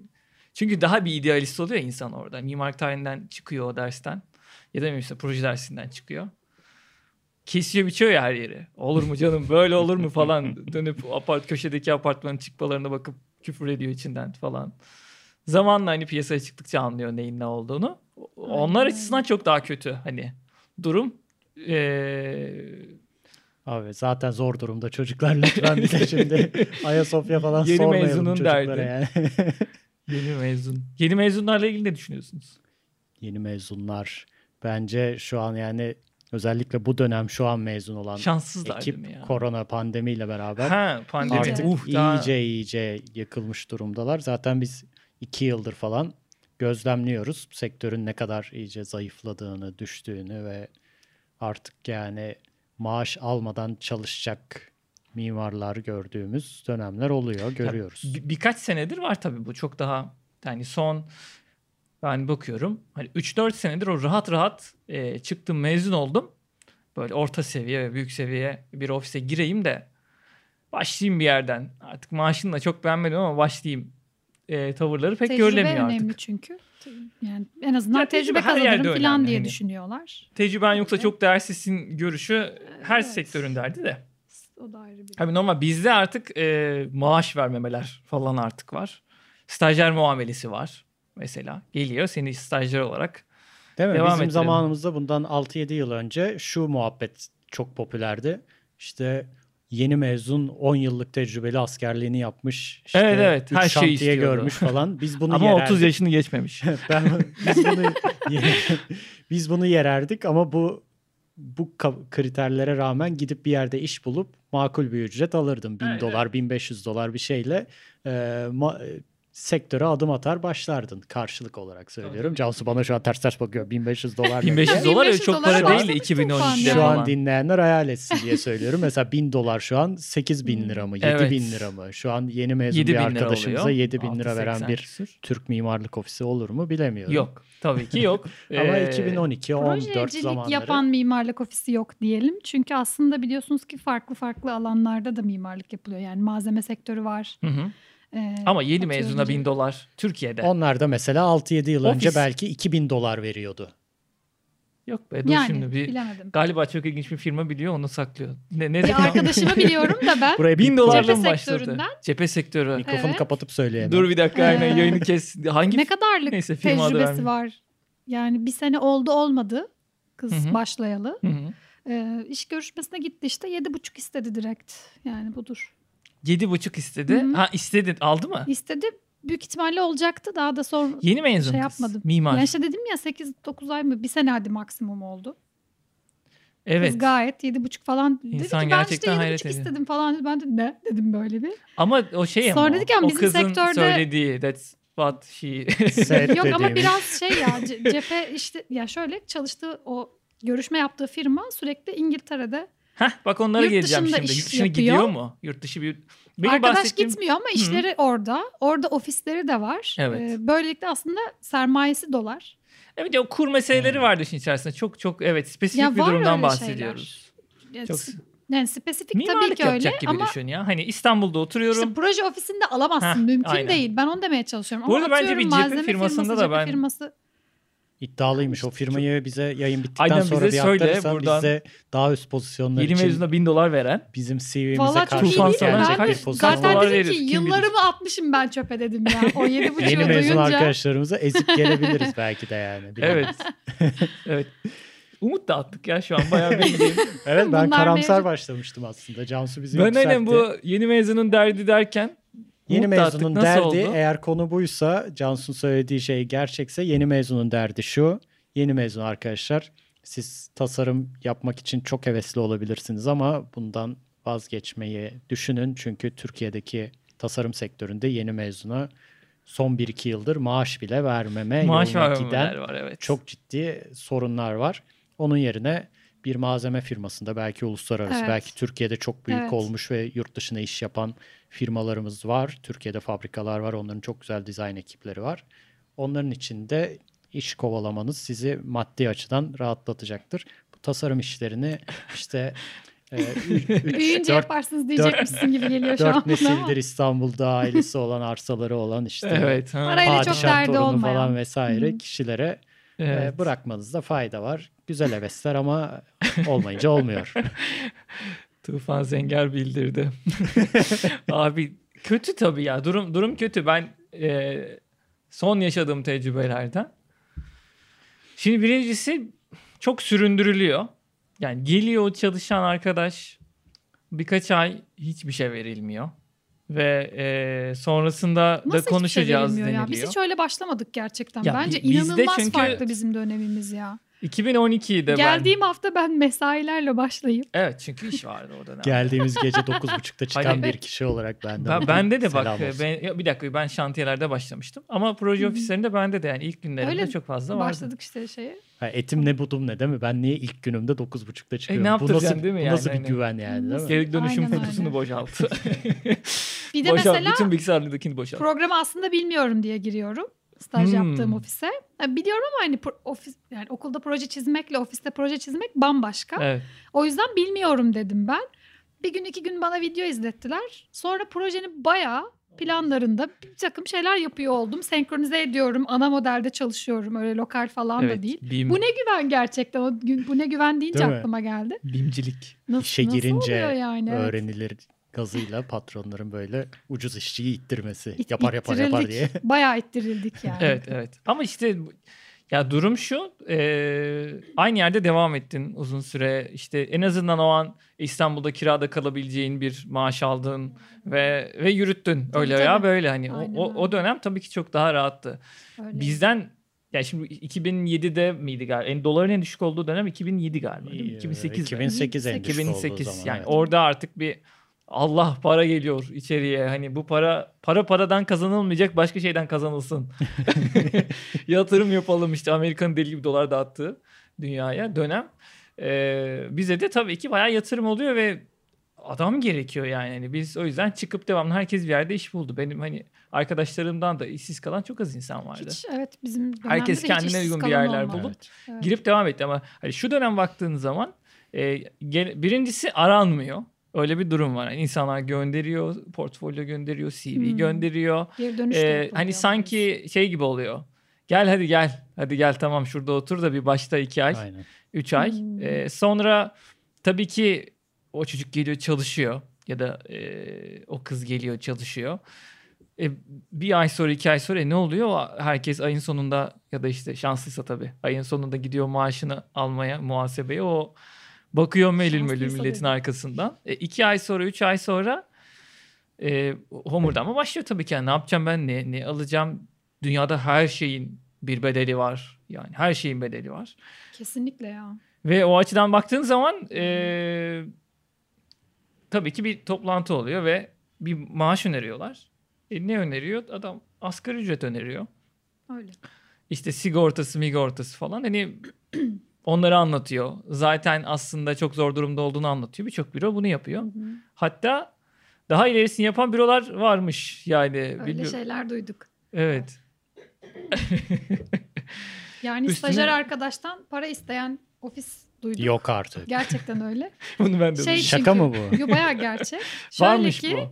çünkü daha bir idealist oluyor insan orada. Mimarlık tarihinden çıkıyor o dersten. Ya da işte proje dersinden çıkıyor. Kesiyor biçiyor ya her yeri. Olur mu canım böyle olur mu falan. Dönüp apart köşedeki apartmanın çıkmalarına bakıp küfür ediyor içinden falan. Zamanla hani piyasaya çıktıkça anlıyor neyin ne olduğunu. Onlar aynen. Açısından çok daha kötü hani durum. Ee... Abi zaten zor durumda çocuklar lütfen bize şimdi Ayasofya falan yeni sormayalım çocuklara derdi. Yani. Yeni mezun. Yeni mezunlarla ilgili ne düşünüyorsunuz? Yeni mezunlar bence şu an yani özellikle bu dönem şu an mezun olan şanssızlar ekip değil mi ya? Korona pandemiyle beraber ha, pandemi. Artık uh, iyice daha... iyice yakılmış durumdalar. Zaten biz iki yıldır falan gözlemliyoruz sektörün ne kadar iyice zayıfladığını, düştüğünü ve artık yani... maaş almadan çalışacak mimarlar gördüğümüz dönemler oluyor, görüyoruz. Bir, birkaç senedir var tabii bu çok daha yani son ben bakıyorum hani üç dört senedir o rahat rahat e, çıktım mezun oldum. Böyle orta seviye ve büyük seviye bir ofise gireyim de başlayayım bir yerden. Artık maaşını da çok beğenmedim ama başlayayım e, tavırları pek tecrübe görülemiyor artık. Tecrübe önemli çünkü. Yani en azından ya tecrübe, tecrübe kazanırım falan diye hani, düşünüyorlar. Tecrüben yoksa evet. Çok değersizsin görüşü her evet. Sektörün derdi de. O da ayrı bir. Tabii normal bizde artık e, maaş vermemeler falan artık var. Stajyer muamelesi var mesela. Geliyor seni stajyer olarak değil mi? Devam Bizim ettirelim. Zamanımızda bundan altı yedi yıl önce şu muhabbet çok popülerdi. İşte yeni mezun on yıllık tecrübeli askerliğini yapmış. İşte evet evet. Her şeyi istiyordu. Görmş falan. Biz bunu ama yererdik. otuz yaşını geçmemiş. ben, biz, bunu yer, biz bunu yererdik ama bu bu kriterlere rağmen gidip bir yerde iş bulup makul bir ücret alırdım. bin evet. dolar, bin beş yüz dolar bir şeyle e, ma, sektöre adım atar başlardın. Karşılık olarak söylüyorum. Evet. Cansu bana şu an ters ters bakıyor. bin beş yüz dolar. bin beş yüz dolar öyle çok para değil de iki bin on üçte. Şu an dinleyenler hayal etsin diye söylüyorum. Mesela bin dolar şu an sekiz bin lira mı? yedi evet. bin lira mı? Şu an yeni mezun bir arkadaşımıza yedi bin lira veren bir Türk mimarlık ofisi olur mu bilemiyorum. Yok. Tabii ki yok. Ama iki bin on iki on dört zamanları. Projecilik yapan mimarlık ofisi yok diyelim. Çünkü aslında biliyorsunuz ki farklı farklı alanlarda da mimarlık yapılıyor. Yani malzeme sektörü var. Hı hı. Ee, Ama yeni mezuna bin dolar Türkiye'de. Onlar da mesela altı yedi yıl Office. Önce belki iki bin dolar veriyordu. Yok be dur yani, şimdi bir bilemedim. Galiba çok ilginç bir firma biliyor onu saklıyor. Ne, ne arkadaşımı biliyorum da ben. Buraya bin dolarla başladı. Cephe sektörü. Mikrofonu evet. Kapatıp söyleyelim. Dur bir dakika aynen yayını kes. Hangi ne kadarlık neyse, tecrübesi var? Yani bir sene oldu olmadı kız Hı-hı. başlayalı. Hı-hı. Ee, iş görüşmesine gitti işte yedi buçuk istedi direkt. Yani budur. Yedi buçuk istedi. Hı-hı. Ha istedi. Aldı mı? İstedi. Büyük ihtimalle olacaktı. Daha da sonra yeni mezun şey yapmadım. Mimar. Yani işte dedim ya sekiz dokuz ay mı? Bir sene hadi maksimum oldu. Evet. Kız gayet yedi buçuk falan. İnsan dedi ki ben gerçekten işte yedi buçuk istedim falan. Ben de ne dedim böyle bir. Ama o şey ama. Sonra dedik ya bizim sektörde. O kızın söylediği. That's What she said. Yok ama biraz şey ya ce- cephe işte ya şöyle çalıştığı o görüşme yaptığı firma sürekli İngiltere'de. Heh, bak onlara geleceğim şimdi. Yurt dışına gidiyor mu? Yurt dışı bir... Benim arkadaş bahsettiğim... gitmiyor ama işleri Hı-hı. orada. Orada ofisleri de var. Evet. Ee, böylelikle aslında sermayesi dolar. Evet ya, o kur meseleleri hmm. vardı işin içerisinde. Çok çok evet spesifik ya bir durumdan bahsediyoruz. Ya, çok... Yani spesifik mimarlık tabii ki öyle. Mimarlık yapacak gibi ama... düşün ya. Hani İstanbul'da oturuyorum. İşte proje ofisinde alamazsın. Heh, mümkün aynen. değil. Ben onu demeye çalışıyorum. Bu arada bence bir cephe firmasında da ben... Firması... İddialıymış. O firmayı bize yayın bittikten Aynen sonra bir aktarırsan bize daha üst pozisyonlar için. Yeni mezuna bin dolar veren. Bizim C V'mize karşı gelecek bir pozisyon. Zaten dedim veririz, ki yıllarımı atmışım ben çöpe dedim ya. O yedi buçuğu duyunca. Yeni mezun arkadaşlarımıza ezip gelebiliriz belki de yani. Evet. evet. Umut da attık ya şu an bayağı bildiğim. evet ben karamsar mevcut. başlamıştım aslında. Cansu bizi yükseltti. Ben aynen bu yeni mezunun derdi derken. Yeni mezunun derdi oldu? Eğer konu buysa, Cansu'nun söylediği şey gerçekse, yeni mezunun derdi şu. Yeni mezun arkadaşlar, siz tasarım yapmak için çok hevesli olabilirsiniz ama bundan vazgeçmeyi düşünün. Çünkü Türkiye'deki tasarım sektöründe yeni mezuna son bir iki yıldır maaş bile vermeme maaş yoluna giden var, evet. çok ciddi sorunlar var. Onun yerine bir malzeme firmasında belki uluslararası, evet. belki Türkiye'de çok büyük evet. olmuş ve yurt dışına iş yapan firmalarımız var. Türkiye'de fabrikalar var. Onların çok güzel dizayn ekipleri var. Onların içinde iş kovalamanız sizi maddi açıdan rahatlatacaktır. Bu tasarım işlerini işte büyüyünce yaparsınız diyecekmişsin gibi geliyor şu an. Dört nesildir İstanbul'da ailesi olan, arsaları olan işte evet, padişah torunu falan vesaire Hı-hı. kişilere evet. bırakmanızda fayda var. Güzel hevesler ama olmayınca olmuyor. Tufan Zenger bildirdi. Abi kötü tabii ya. Durum durum kötü. Ben e, son yaşadığım tecrübelerden. Şimdi birincisi çok süründürülüyor. Yani geliyor çalışan arkadaş, birkaç ay hiçbir şey verilmiyor. Ve e, sonrasında Nasıl da konuşacağız şey deniliyor. Ya? Biz hiç öyle başlamadık gerçekten. Ya, bence inanılmaz çünkü... farklı bizim dönemimiz ya. iki bin on iki'de Geldiğim ben... hafta ben mesailerle başlayayım. Evet çünkü iş vardı o dönem. Geldiğimiz gece dokuz buçukta çıkan Hayır, bir kişi olarak ben de. Ben, bende de bak ben, bir dakika ben şantiyelerde başlamıştım. Ama proje Hı-hı. ofislerinde bende de yani ilk günlerimde öyle çok fazla başladık vardı. Başladık işte şeye. Ha, etim ne budum ne değil mi? Ben niye ilk günümde dokuz buçukta çıkıyorum? E, ne bu nasıl, değil mi bu yani? Nasıl bir yani, güven yani değil mi? Geri dönüşüm Aynen kutusunu öyle. boşalttı. bir de Boşalt, mesela bütün bilgisayarındakini boşalttı. Programı aslında bilmiyorum diye giriyorum. Staj hmm. yaptığım ofise. Yani biliyorum ama hani ofis, yani okulda proje çizmekle ofiste proje çizmek bambaşka. Evet. O yüzden bilmiyorum dedim ben. Bir gün iki gün bana video izlettiler. Sonra projenin bayağı planlarında bir takım şeyler yapıyor oldum. Senkronize ediyorum. Ana modelde çalışıyorum. Öyle lokal falan evet, da değil. BIM. Bu ne güven gerçekten. O gün, bu ne güven deyince değil aklıma mi? geldi. BİMcilik. Nasıl, İşe girince yani? öğrenilir. Evet. Gazıyla patronların böyle ucuz işçiyi ittirmesi. İt, yapar yapar yapar diye. Bayağı ittirildik yani. evet evet. Ama işte ya durum şu. E, aynı yerde devam ettin uzun süre. İşte en azından o an İstanbul'da kirada kalabileceğin bir maaş aldın ve ve yürüttün. Öyle tabii, ya tabii. böyle hani o, o, o dönem tabii ki çok daha rahattı. Öyle. Bizden ya şimdi iki bin yedi'de miydi galiba? Yani doların en düşük olduğu dönem iki bin yedi galiba. iki bin sekiz iki bin sekiz en düşük olduğu zaman. Yani evet. orada artık bir Allah para geliyor içeriye. Hani bu para para paradan kazanılmayacak, başka şeyden kazanılsın. Yatırım yapalım işte, Amerika'nın deli gibi dolar dağıttığı dünyaya dönem. Ee, bize de tabii ki bayağı yatırım oluyor ve adam gerekiyor yani. yani. Biz o yüzden çıkıp devamlı herkes bir yerde iş buldu. Benim hani arkadaşlarımdan da işsiz kalan çok az insan vardı. Hiç, evet bizim herkes kendine uygun bir yerler olmadı. bulup evet, evet. girip devam etti ama hani şu dönem baktığın zaman e, birincisi aranmıyor. Öyle bir durum var. Yani insanlar gönderiyor, portfolyo gönderiyor, C V hmm. gönderiyor. Geri dönüş de ee, hani sanki şey gibi oluyor. Gel hadi gel, hadi gel tamam şurada otur da bir başta iki ay, Aynen. üç ay. Hmm. Ee, sonra tabii ki o çocuk geliyor çalışıyor ya da e, o kız geliyor çalışıyor. E, bir ay sonra iki ay sonra e, ne oluyor? Herkes ayın sonunda ya da işte şanslıysa tabii ayın sonunda gidiyor maaşını almaya, muhasebeye o... Bakıyor melül melül milletin arkasından. E, iki ay sonra, üç ay sonra e, homurdanma başlıyor tabii ki. Yani ne yapacağım ben, ne, ne alacağım? Dünyada her şeyin bir bedeli var. Yani her şeyin bedeli var. Kesinlikle ya. Ve o açıdan baktığın zaman e, tabii ki bir toplantı oluyor ve bir maaş öneriyorlar. E, ne öneriyor? Adam asgari ücret öneriyor. Öyle. İşte sigortası, migortası falan. Hani onları anlatıyor. Zaten aslında çok zor durumda olduğunu anlatıyor. Birçok büro bunu yapıyor. Hı hı. Hatta daha ilerisini yapan bürolar varmış. Yani öyle biliyorum. Şeyler duyduk. Evet. Yani üstüne... stajyer arkadaştan para isteyen ofis duyduk. Yok artık. Gerçekten öyle. Bunu ben de şey, şaka mı bu? Yo, bayağı gerçek. Şöyle varmış ki... bu.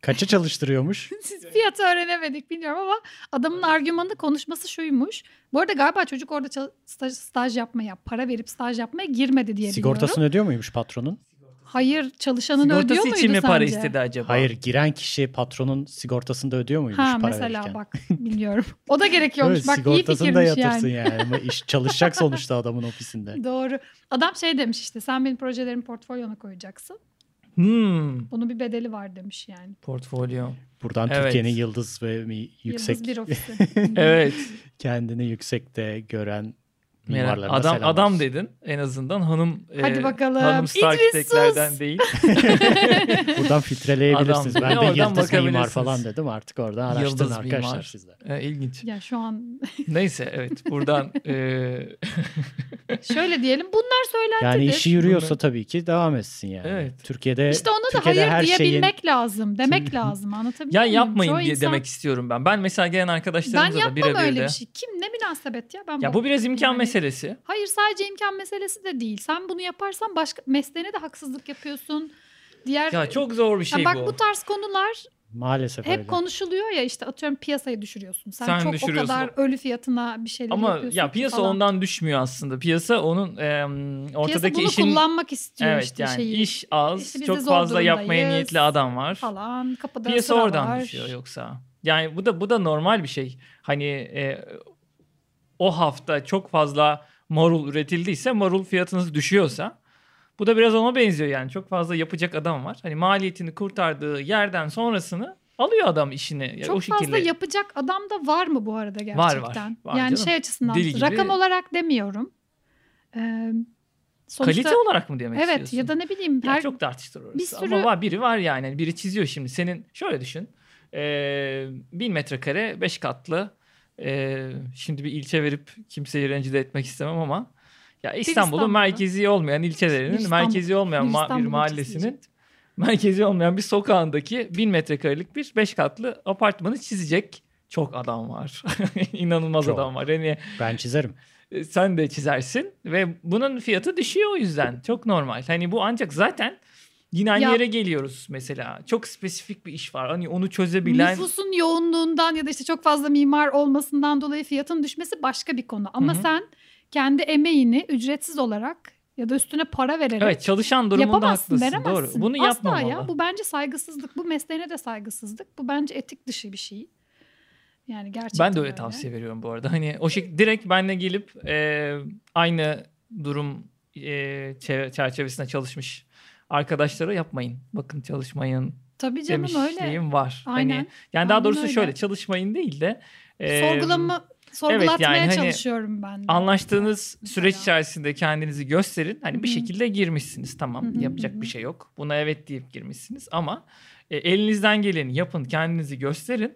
Kaça çalıştırıyormuş? Fiyatı öğrenemedik bilmiyorum ama adamın argümanı, konuşması şuymuş. Bu arada galiba çocuk orada staj, staj yapmaya, para verip staj yapmaya girmedi diye sigortasını biliyorum. Sigortasını ödüyor muymuş patronun? Hayır, çalışanın sigortası ödüyor muydu sence? Sigortası için mi para istedi acaba? Hayır, giren kişi patronun sigortasını da ödüyor muymuş ha, para verirken? Ha mesela bak, bilmiyorum. O da gerekiyormuş. Evet, bak, iyi fikirmiş yani. Sigortasını da yatırsın yani. yani. Çalışacak sonuçta adamın ofisinde. Doğru. Adam şey demiş işte, sen benim projelerimi portfolyona koyacaksın. Hmm. Bunun bir bedeli var demiş yani. Portfolyo. Buradan evet. Türkiye'nin yıldız ve yüksek. Yıldız bir ofisi. Evet. Kendini yüksekte gören mimarlarına adam, selam adam olsun. Dedin en azından hanım. Hadi e, bakalım. Hanım starkteklerden değil. Buradan filtreleyebilirsiniz. Adam. Ben de yıldız mimar falan dedim. Artık orada araştırın yıldız arkadaşlar mimar. Sizler. E, ilginç. Ya şu an. Neyse evet buradan. E... Şöyle diyelim, bunlar söylentidir. Yani işi yürüyorsa bunlar... tabii ki devam etsin yani. Evet. Türkiye'de İşte ona da Türkiye'de hayır diyebilmek şeyin... lazım. Demek lazım. Anlatabiliyor muyum? Ya yapmayın diye insan... demek istiyorum ben. Ben mesela gelen arkadaşlarımıza da birebir de. Ben yapmam öyle bir şey. Kim ne münasebet ya. Ben ya bu biraz imkan yani... meselesi. Hayır, sadece imkan meselesi de değil. Sen bunu yaparsan başka mesleğine de haksızlık yapıyorsun. Diğer... Ya çok zor bir şey yani bu. Bak bu tarz konular... Maalesef hep öyle. Konuşuluyor ya işte, atıyorum piyasayı düşürüyorsun. Sen, Sen çok düşürüyorsun. O kadar ölü fiyatına bir şeyler ama yapıyorsun. Ama ya piyasa falan. Ondan düşmüyor aslında. Piyasa onun e, ortadaki piyasa işin... kullanmak istiyor evet, işte yani şeyi. İş az, işte çok fazla yapmaya niyetli adam var. Falan. Kapıda piyasa oradan var. Düşüyor yoksa. Yani bu da bu da normal bir şey. Hani e, o hafta çok fazla marul üretildiyse, marul fiyatınız düşüyorsa... Bu da biraz ona benziyor yani. Çok fazla yapacak adam var. Hani maliyetini kurtardığı yerden sonrasını alıyor adam işini. Yani çok fazla şekilde... yapacak adam da var mı bu arada gerçekten? Var var. Var yani canım. Şey açısından gibi... rakam olarak demiyorum. Ee, sonuçta... Kalite olarak mı demek evet, istiyorsun? Evet ya da ne bileyim. Her... Ya çok tartışılır orası. Bir sürü... Ama var, biri var yani. Biri çiziyor şimdi. Senin şöyle düşün. Ee, bin metrekare, beş katlı. Ee, şimdi bir ilçe verip kimseyi rencide etmek istemem ama. Ya İstanbul'un merkezi olmayan ilçelerinin, İstanbul, merkezi olmayan bir, ma- bir mahallesinin, merkezi olmayan bir sokağındaki bin metrekarelik bir beş katlı apartmanı çizecek çok adam var. İnanılmaz çok. Adam var. Yani ben çizerim. Sen de çizersin ve bunun fiyatı düşüyor o yüzden. Çok normal. Hani bu ancak zaten yine aynı ya, yere geliyoruz mesela. Çok spesifik bir iş var. Hani onu çözebilen... Nüfusun yoğunluğundan ya da işte çok fazla mimar olmasından dolayı fiyatın düşmesi başka bir konu. Ama hı-hı. Sen... kendi emeğini ücretsiz olarak ya da üstüne para vererek evet, çalışan durumunda yapamazsın, haklısın. Veremezsin. Doğru. Bunu yapmamalı. Asla ya. Bu bence saygısızlık. Bu mesleğine de saygısızlık. Bu bence etik dışı bir şey. Yani gerçekten ben de öyle, öyle. Tavsiye veriyorum bu arada. Hani o şey direkt benimle gelip e, aynı durum e, çerçevesinde çalışmış arkadaşlara yapmayın. Bakın çalışmayın. Tabii canım öyle. Demişliğim var. Aynen. Hani, yani daha aynen doğrusu öyle. Şöyle çalışmayın değil de. E, Sorgulama... Sorgulatmaya evet, yani hani çalışıyorum ben de. Anlaştığınız mesela. Süreç içerisinde kendinizi gösterin. Hani hı-hı. Bir şekilde girmişsiniz, tamam. Hı-hı. Yapacak hı-hı. Bir şey yok. Buna evet deyip girmişsiniz ama e, elinizden geleni yapın. Kendinizi gösterin.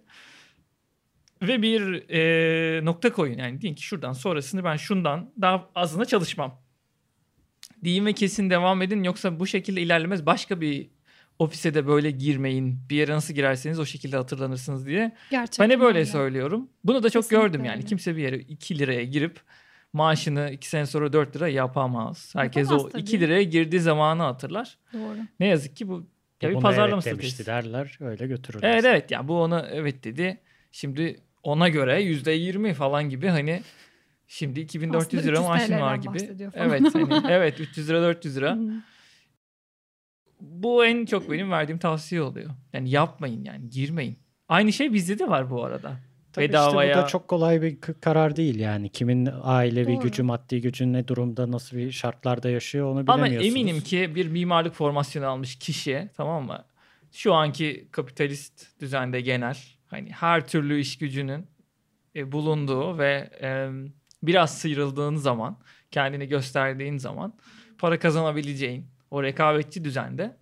Ve bir e, nokta koyun. Yani deyin ki şuradan sonrasını ben şundan daha azına çalışmam. Deyin ve kesin devam edin. Yoksa bu şekilde ilerlemez. Başka bir ofise de böyle girmeyin. Bir yere nasıl girerseniz o şekilde hatırlanırsınız diye. Gerçekten ben de böyle öyle. Söylüyorum. Bunu da çok kesinlikle gördüm yani. Öyle. Kimse bir yere iki liraya girip maaşını iki sene sonra dört lira yapamaz. Herkes yapamaz o tabii. iki liraya girdiği zamanı hatırlar. Doğru. Ne yazık ki bu ya bir pazarlama evet demişti derler. Öyle götürürler. Evet evet yani bu ona evet dedi. Şimdi ona göre yüzde yirmi falan gibi hani şimdi iki bin dört yüz lira maaşın var gibi. Evet hani, evet üç yüz lira dört yüz lira. Bu en çok benim verdiğim tavsiye oluyor. Yani yapmayın yani girmeyin. Aynı şey bizde de var bu arada. Tabii bedavaya... işte bu da çok kolay bir karar değil yani. Kimin ailevi doğru. Gücü, maddi gücü ne durumda, nasıl bir şartlarda yaşıyor onu bilemiyorsunuz. Ama eminim ki bir mimarlık formasyonu almış kişi, tamam mı? Şu anki kapitalist düzende genel hani her türlü iş gücünün e, bulunduğu ve e, biraz sıyrıldığın zaman, kendini gösterdiğin zaman para kazanabileceğin o rekabetçi düzende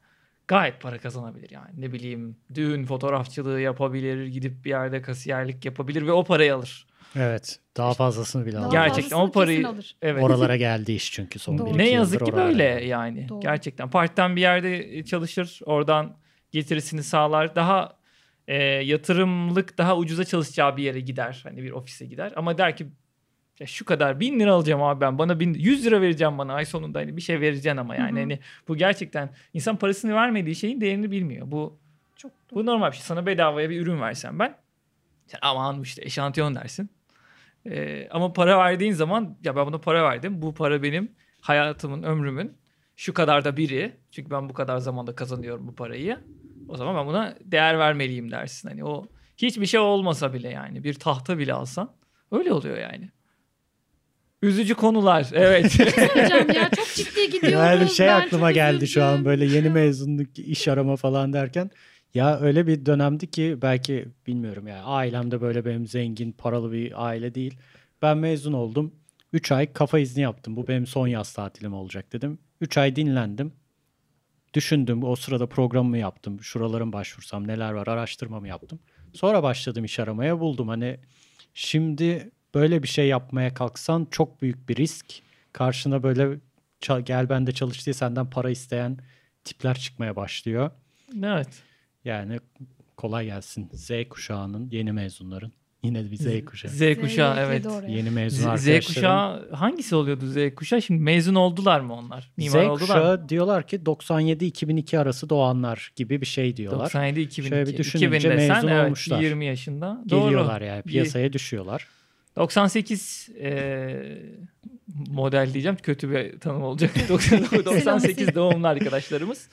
gayet para kazanabilir yani. Ne bileyim, düğün fotoğrafçılığı yapabilir, gidip bir yerde kasiyerlik yapabilir ve o parayı alır. Evet. Daha fazlasını bile alır. Gerçekten o parayı evet. Oralara geldi iş çünkü son bir iki yıldır. Ne yazık ki böyle yani. Doğru. Gerçekten. Part'tan bir yerde çalışır. Oradan getirisini sağlar. Daha e, yatırımlık, daha ucuza çalışacağı bir yere gider. Hani bir ofise gider. Ama der ki ya şu kadar bin lira alacağım abi ben. Bana bin, yüz lira vereceğim bana ay sonunda. Hani bir şey vereceksin ama yani. Hani bu gerçekten insan parasını vermediği şeyin değerini bilmiyor. Bu çok bu normal bir şey. Sana bedavaya bir ürün versem ben. Sen aman işte eşantiyon dersin. Ee, ama para verdiğin zaman ya ben buna para verdim. Bu para benim hayatımın, ömrümün şu kadar da biri. Çünkü ben bu kadar zamanda kazanıyorum bu parayı. O zaman ben buna değer vermeliyim dersin. Hani o hiçbir şey olmasa bile yani bir tahta bile alsan öyle oluyor yani. Üzücü konular. Evet. Hocam ya çok ciddi gidiyoruz. Yani şey ben aklıma geldi üzüldüm. Şu an böyle yeni mezunluk iş arama falan derken. Ya öyle bir dönemdi ki belki bilmiyorum ya yani, ailemde böyle benim zengin paralı bir aile değil. Ben mezun oldum. üç ay kafa izni yaptım. Bu benim son yaz tatilim olacak dedim. üç ay dinlendim. Düşündüm, o sırada programımı yaptım. Şuraların başvursam neler var araştırmamı yaptım. Sonra başladım iş aramaya, buldum. Hani şimdi böyle bir şey yapmaya kalksan çok büyük bir risk. Karşına böyle gel ben de çalış diye senden para isteyen tipler çıkmaya başlıyor. Evet. Yani kolay gelsin Z kuşağının, yeni mezunların. Yine bir Z kuşağı. Z, Z kuşağı evet. Yeni mezun Z, arkadaşlarım. Z kuşağı hangisi oluyordu Z kuşağı? Şimdi mezun oldular mı onlar? Mimar Z oldular kuşağı mı? Diyorlar ki doksan yedi iki bin iki arası doğanlar gibi bir şey diyorlar. doksan yedi iki bin iki. Şöyle bir düşününce mezun sen, evet, olmuşlar. yirmi yaşında. Geliyorlar doğru. Yani piyasaya düşüyorlar. doksan sekiz e, model diyeceğim. Kötü bir tanım olacak. doksan sekiz doğumlu arkadaşlarımız.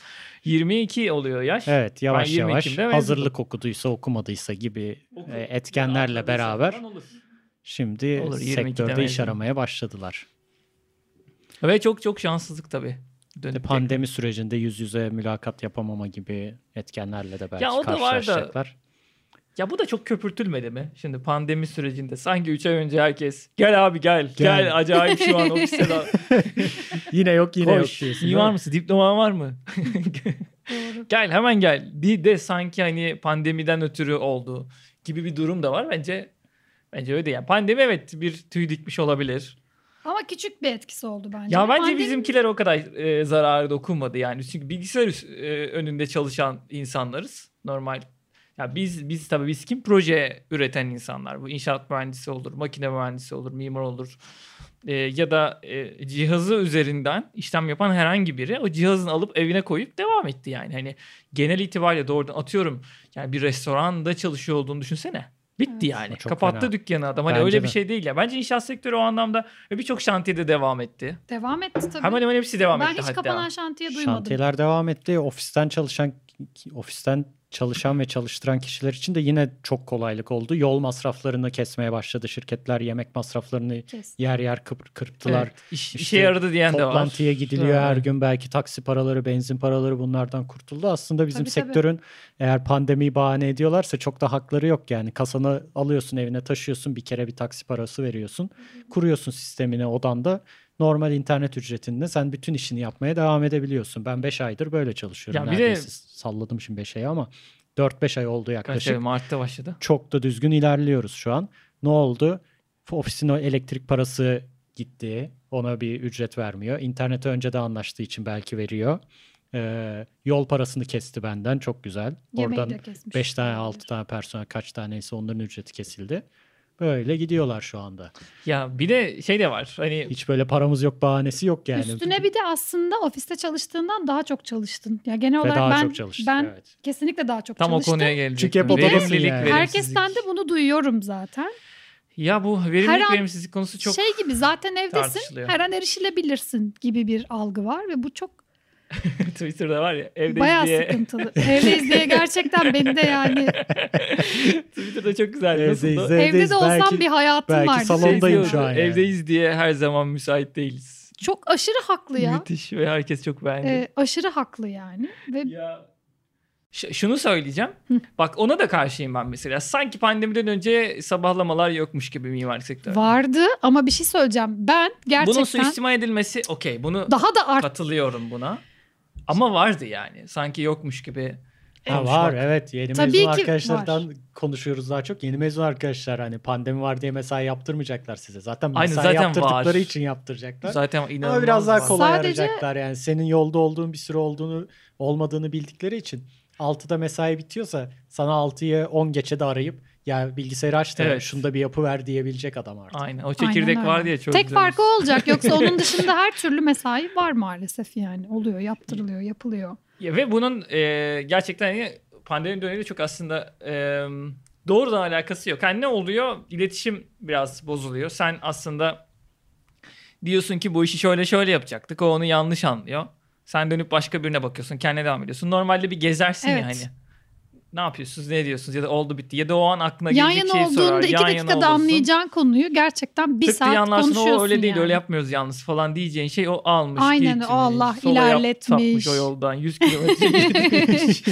yirmi iki oluyor yaş. Evet yavaş yavaş hazırlık okuduysa okumadıysa gibi Oku, etkenlerle beraber şimdi olur, sektörde iş aramaya başladılar. Ve çok çok şanssızlık tabii. Dönüp pandemi tek... sürecinde yüz yüze mülakat yapamama gibi etkenlerle de belki ya, karşılaşacaklar. Da... Ya bu da çok köpürtülmedi mi? Şimdi pandemi sürecinde sanki üç ay önce herkes gel abi gel. Gel, gel acayip şu an ofiste daha. Yine yok yine koş, yok diyorsun. İyi var mısın? Diploman var mı? Doğru. Gel hemen gel. Bir de sanki hani pandemiden ötürü oldu gibi bir durum da var. Bence bence öyle yani. Pandemi evet bir tüy dikmiş olabilir. Ama küçük bir etkisi oldu bence. Ya bence pandemi... bizimkiler o kadar e, zararı dokunmadı yani. Çünkü bilgisayar e, önünde çalışan insanlarız. Normal. Ya biz biz tabii biz kim proje üreten insanlar. Bu inşaat mühendisi olur, makine mühendisi olur, mimar olur. Ee, ya da e, cihazı üzerinden işlem yapan herhangi biri o cihazını alıp evine koyup devam etti yani. Hani genel itibariyle doğrudan atıyorum. Yani bir restoranda çalışıyor olduğunu düşünsene. Bitti evet. Yani. Çok kapattı fena. Dükkanı adam. Hani bence öyle de. Bir şey değil ya. Bence inşaat sektörü o anlamda birçok şantiyede devam etti. Devam etti tabii. Hemen hemen hepsi devam ben etti. Ben hiç hatta. Kapanan şantiye duymadım. Şantiyeler devam etti. Ofisten çalışan ofisten çalışan ve çalıştıran kişiler için de yine çok kolaylık oldu. Yol masraflarını kesmeye başladı şirketler. Yemek masraflarını kesin. Yer yer kıp- kırptılar. Evet, iş, işte işe yaradı diyen de var. Toplantıya gidiliyor evet. Her gün. Belki taksi paraları, benzin paraları bunlardan kurtuldu. Aslında bizim tabii, sektörün tabii. Eğer pandemiyi bahane ediyorlarsa çok da hakları yok yani. Kasanı alıyorsun, evine taşıyorsun. Bir kere bir taksi parası veriyorsun. Kuruyorsun sistemini odanda. Normal internet ücretinde sen bütün işini yapmaya devam edebiliyorsun. Ben beş aydır böyle çalışıyorum. Ya neredeyse de... salladım şimdi beş ayı ama dört beş ay oldu yaklaşık. Kaç Mart'ta başladı. Çok da düzgün ilerliyoruz şu an. Ne oldu? Ofisin elektrik parası gitti. Ona bir ücret vermiyor. İnternete önce de anlaştığı için belki veriyor. Ee, yol parasını kesti benden. Çok güzel. Yemeği oradan beş tane altı tane personel kaç taneyse onların ücreti kesildi. Böyle gidiyorlar şu anda. Ya bir de şey de var. Hani hiç böyle paramız yok bahanesi yok yani. Üstüne bir de aslında ofiste çalıştığından daha çok çalıştın. Ya genel ve olarak ben ben evet. Kesinlikle daha çok tam çalıştım. Tam o konuya gelecek. Çünkü hep verimlilik, yani. Herkesten de bunu duyuyorum zaten. Ya bu verimlilik verimsizlik konusu çok şey gibi zaten evdesin. Her an erişilebilirsin gibi bir algı var ve bu çok Twitter'da var ya evdeyiz bayağı diye. Bayağı sıkıntılı. Evdeyiz diye gerçekten beni de yani. Twitter'da çok güzel. Evdeyiz, evdeyiz, evde de olsam belki, bir hayatım belki vardı. Belki salondayım şu an. Evdeyiz yani. Diye her zaman müsait değiliz. Çok aşırı haklı ya. Müthiş ve herkes çok beğendi. Ee, aşırı haklı yani. Ve... Ya. Ş- şunu söyleyeceğim. Hı. Bak ona da karşıyım ben mesela. Sanki pandemiden önce sabahlamalar yokmuş gibi mimarlık sektörü. Vardı ama bir şey söyleyeceğim. Ben gerçekten. Bunun suistimal edilmesi okey. Bunu daha da art- katılıyorum buna. Ama vardı yani. Sanki yokmuş gibi. Ha, var evet. Yeni Tabii mezun arkadaşlardan var. Konuşuyoruz daha çok. Yeni mezun arkadaşlar hani pandemi var diye mesai yaptırmayacaklar size. Zaten mesai Aynı, zaten yaptırdıkları var. için yaptıracaklar. Zaten inanılmaz. Ama biraz daha kolay Sadece... arayacaklar yani. Senin yolda olduğun bir süre olduğunu olmadığını bildikleri için altıda mesai bitiyorsa sana altıyı on geçe de arayıp ya bilgisayarı aç da evet. şunu da bir yapıver diyebilecek adam artık. Aynen. O çekirdek Aynen var diye çok Tek güzelmiş. farkı olacak. Yoksa onun dışında her türlü mesai var maalesef yani. Oluyor, yaptırılıyor, yapılıyor. Ya ve bunun e, gerçekten hani pandemi dönemiyle çok aslında e, doğrudan alakası yok. Yani ne oluyor? İletişim biraz bozuluyor. Sen aslında diyorsun ki bu işi şöyle şöyle yapacaktık. O onu yanlış anlıyor. Sen dönüp başka birine bakıyorsun. Kendine devam ediyorsun. Normalde bir gezersin evet. yani. Ne yapıyorsunuz, ne diyorsunuz ya da oldu bitti ya da o an aklına yan gelecek şeyi sorar. Yan yana olduğunda iki dakikada anlayacağın konuyu gerçekten bir Tık saat konuşuyorsun o öyle değil yani. Öyle yapmıyoruz yalnız falan diyeceğin şey o almış. Aynen gitmiş, Allah ilerletmiş. Sapmış o yoldan yüz kilometre gitmiş.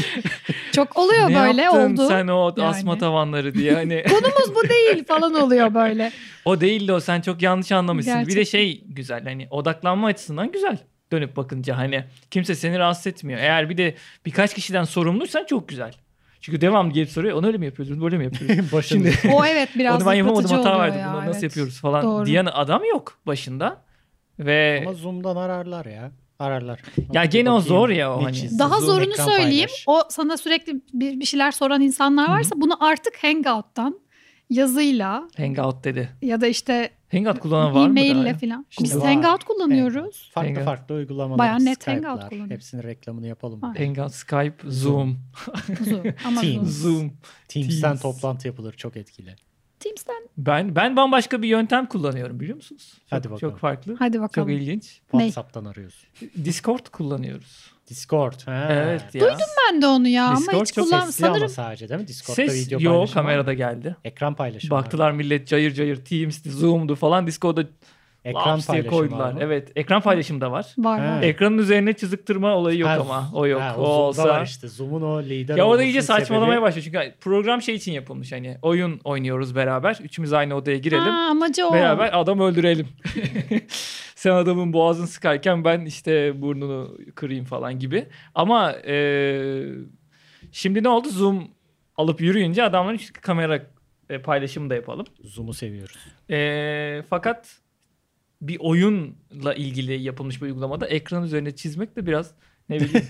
Çok oluyor böyle yaptın oldu. Ne sen o yani. asma tavanları diye hani. Konumuz bu değil falan oluyor böyle. O değildi o sen çok yanlış anlamışsın. Gerçekten. Bir de şey güzel hani odaklanma açısından güzel. Dönüp bakınca hani kimse seni rahatsız etmiyor. Eğer bir de birkaç kişiden sorumluysan çok güzel. Çünkü devam gelip soruyor. Onu öyle mi yapıyoruz? Böyle mi yapıyoruz? Şimdi o evet biraz yıpratıcı oluyor ya. Onu ben yapamadım, hata verdim. Bunu evet. nasıl yapıyoruz falan Doğru. diyen adam yok başında. Ve... Ama Zoom'dan ararlar ya. Ararlar. Ya Ama gene o zor ya o hani. Daha Zoom zorunu söyleyeyim. Paylaş. O sana sürekli bir şeyler soran insanlar varsa Hı-hı. bunu artık Hangout'tan yazıyla. Hangout dedi. Ya da işte Hangout kullanan var mı? E-maille falan. Şimdi biz Hangout kullanıyoruz. Farklı hangout. farklı uygulamalar. Bayağı net Hangout kullanıyoruz. Hepsinin reklamını yapalım. Hangout, Skype, Zoom. Zoom. Ama Teams. Zoom. Teams'ten Teams. toplantı yapılır. Çok etkili. Teams'ten. Ben ben bambaşka bir yöntem kullanıyorum biliyor musunuz? Hadi çok, bakalım. Çok farklı. Hadi bakalım. Çok ilginç. WhatsApp'tan arıyoruz. Discord kullanıyoruz. Discord. He. Evet ya. Duydum ben de onu ya. Discord ama hiç kullan... sesli Sanırım... ama sadece değil mi? Discord'da Ses video yok kamerada geldi. Ekran paylaşımı. Baktılar millet cayır cayır Teams'ti, Zoom'du falan. Discord'da ekran paylaşımı koydular. Evet ekran paylaşımı da var. Var ha. Ekranın üzerine çiziktirme olayı yok ha, ama. O yok. Ha, o, o olsa. Var işte. Zoom'un o lider. Ya orada iyice saçmalamaya sebebi... başlıyor. Çünkü program şey için yapılmış. Hani oyun oynuyoruz beraber. Üçümüz aynı odaya girelim. Ha, amacı o. Beraber adam öldürelim. Sen adamın boğazını sıkarken ben işte burnunu kırayım falan gibi. Ama e, şimdi ne oldu? Zoom alıp yürüyünce adamların işte kamera paylaşımı da yapalım. Zoom'u seviyoruz. E, fakat bir oyunla ilgili yapılmış bir uygulamada ekran üzerine çizmek de biraz ne bileyim.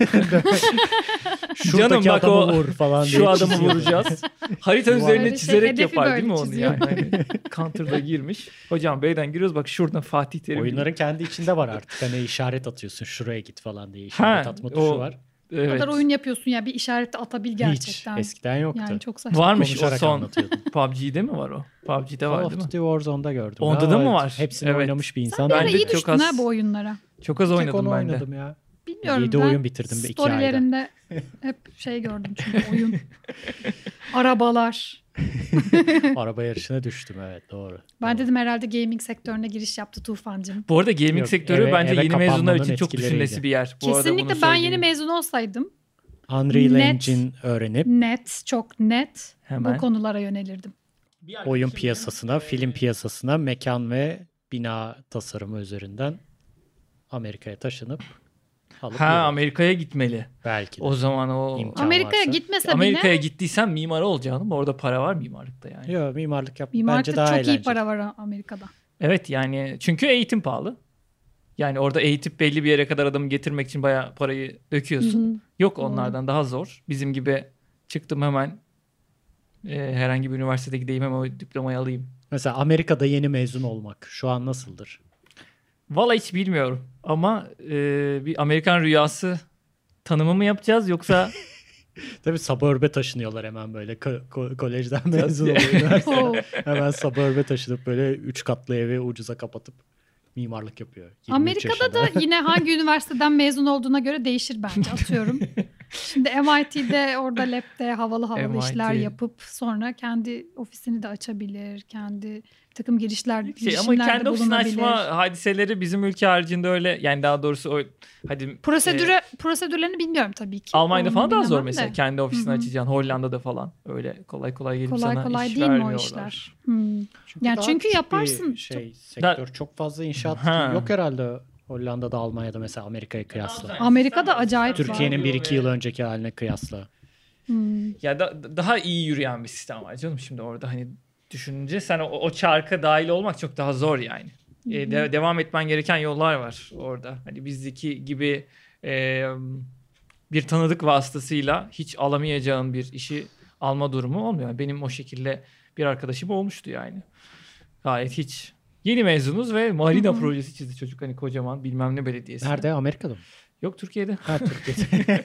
Şuradaki Canım, adamı o, vur falan diye. Şu adamı vuracağız. Harita üzerine Öyle çizerek şey, yapar değil mi onu çiziyor. yani? Hani counter'da girmiş. Hocam B'den giriyoruz bak şuradan Fatih Terim. Oyunların gibi. kendi içinde var artık. Hani işaret atıyorsun şuraya git falan diye işaret ha, atma tuşu o, var. Evet. O kadar oyun yapıyorsun ya bir işaret atabil gerçekten. Hiç eskiden yoktu. Yani çok saçma. Varmış o son. P U B G'de mi var o? P U B G'de var değil mi? Call of Duty Warzone'da gördüm. Onda ya, da mı var? Hepsini evet. oynamış bir insan. Sen de iyi düştün ha bu oyunlara. Çok az oynadım ben de. Ya. Bilmiyorum yedi ben oyun bitirdim iki storylerinde hep şey gördüm çünkü oyun. Arabalar. Araba yarışına düştüm evet doğru. Ben doğru. dedim herhalde gaming sektörüne giriş yaptı Tufancığım. Bu arada gaming Yok, sektörü eve, bence eve yeni mezunlar için çok düşünülesi bir yer. Bu Kesinlikle ben söyleyeyim. yeni mezun olsaydım. Unreal net, Engine öğrenip. Net çok net hemen. bu konulara yönelirdim. Oyun piyasasına, e, film piyasasına, mekan ve bina tasarımı üzerinden Amerika'ya taşınıp. Ha Amerika'ya gitmeli. Belki de. O zaman o Amerika'ya gitmese bile. Amerika'ya gittiysen mimara olacaksın. Orada para var mimarlıkta yani. Yok mimarlık yap. Mimarlıkta bence daha çok eğlenceli. iyi para var Amerika'da. Evet yani çünkü eğitim pahalı. Yani orada eğitip belli bir yere kadar adamı getirmek için bayağı parayı döküyorsun. Hı-hı. Yok onlardan Hı-hı. daha zor. Bizim gibi çıktım hemen e, herhangi bir üniversitede gideyim hemen o diplomayı alayım. Mesela Amerika'da yeni mezun olmak şu an nasıldır? Valla hiç bilmiyorum ama e, bir Amerikan rüyası tanımı mı yapacağız yoksa? Tabii suburb'e taşınıyorlar hemen böyle ko- ko- kolejden mezun oluyorlar. Hemen suburb'e taşınıp böyle üç katlı evi ucuza kapatıp mimarlık yapıyor. Amerika'da da yine hangi üniversiteden mezun olduğuna göre değişir bence atıyorum. Şimdi M I T'de orada lab'de havalı havalı M I T işler yapıp sonra kendi ofisini de açabilir. Kendi takım girişler, şey, girişimlerde ama kendi ofisini açma hadiseleri bizim ülke haricinde öyle yani daha doğrusu o, hadi prosedüre e, prosedürlerini bilmiyorum tabii ki. Almanya'da falan daha zor de. mesela kendi ofisini Hı-hı. açacaksın. Hollanda'da falan öyle kolay kolay gelip kolay, sana kolay iş vermiyorlar. Çünkü yani çünkü yaparsın şey, çok... sektör çok fazla inşaat ha. yok herhalde. Hollanda'da, Almanya'da mesela Amerika'ya kıyasla. Amerika'da acayip. Türkiye'nin bir iki yıl önceki haline kıyasla. Hmm. Ya da, daha iyi yürüyen bir sistem var canım şimdi orada, hani düşününce sen o, o çarka dahil olmak çok daha zor yani. Hmm. E, de, devam etmen gereken yollar var orada. Hani bizdeki gibi e, bir tanıdık vasıtasıyla hiç alamayacağın bir işi alma durumu olmuyor. Benim o şekilde bir arkadaşım olmuştu yani. Gayet hiç. Yeni mezunuz ve marina Hı-hı. projesi çizdi çocuk, hani kocaman bilmem ne belediyesi. Nerede? Amerika'da mı? Yok, Türkiye'de. Ha, Türkiye'de.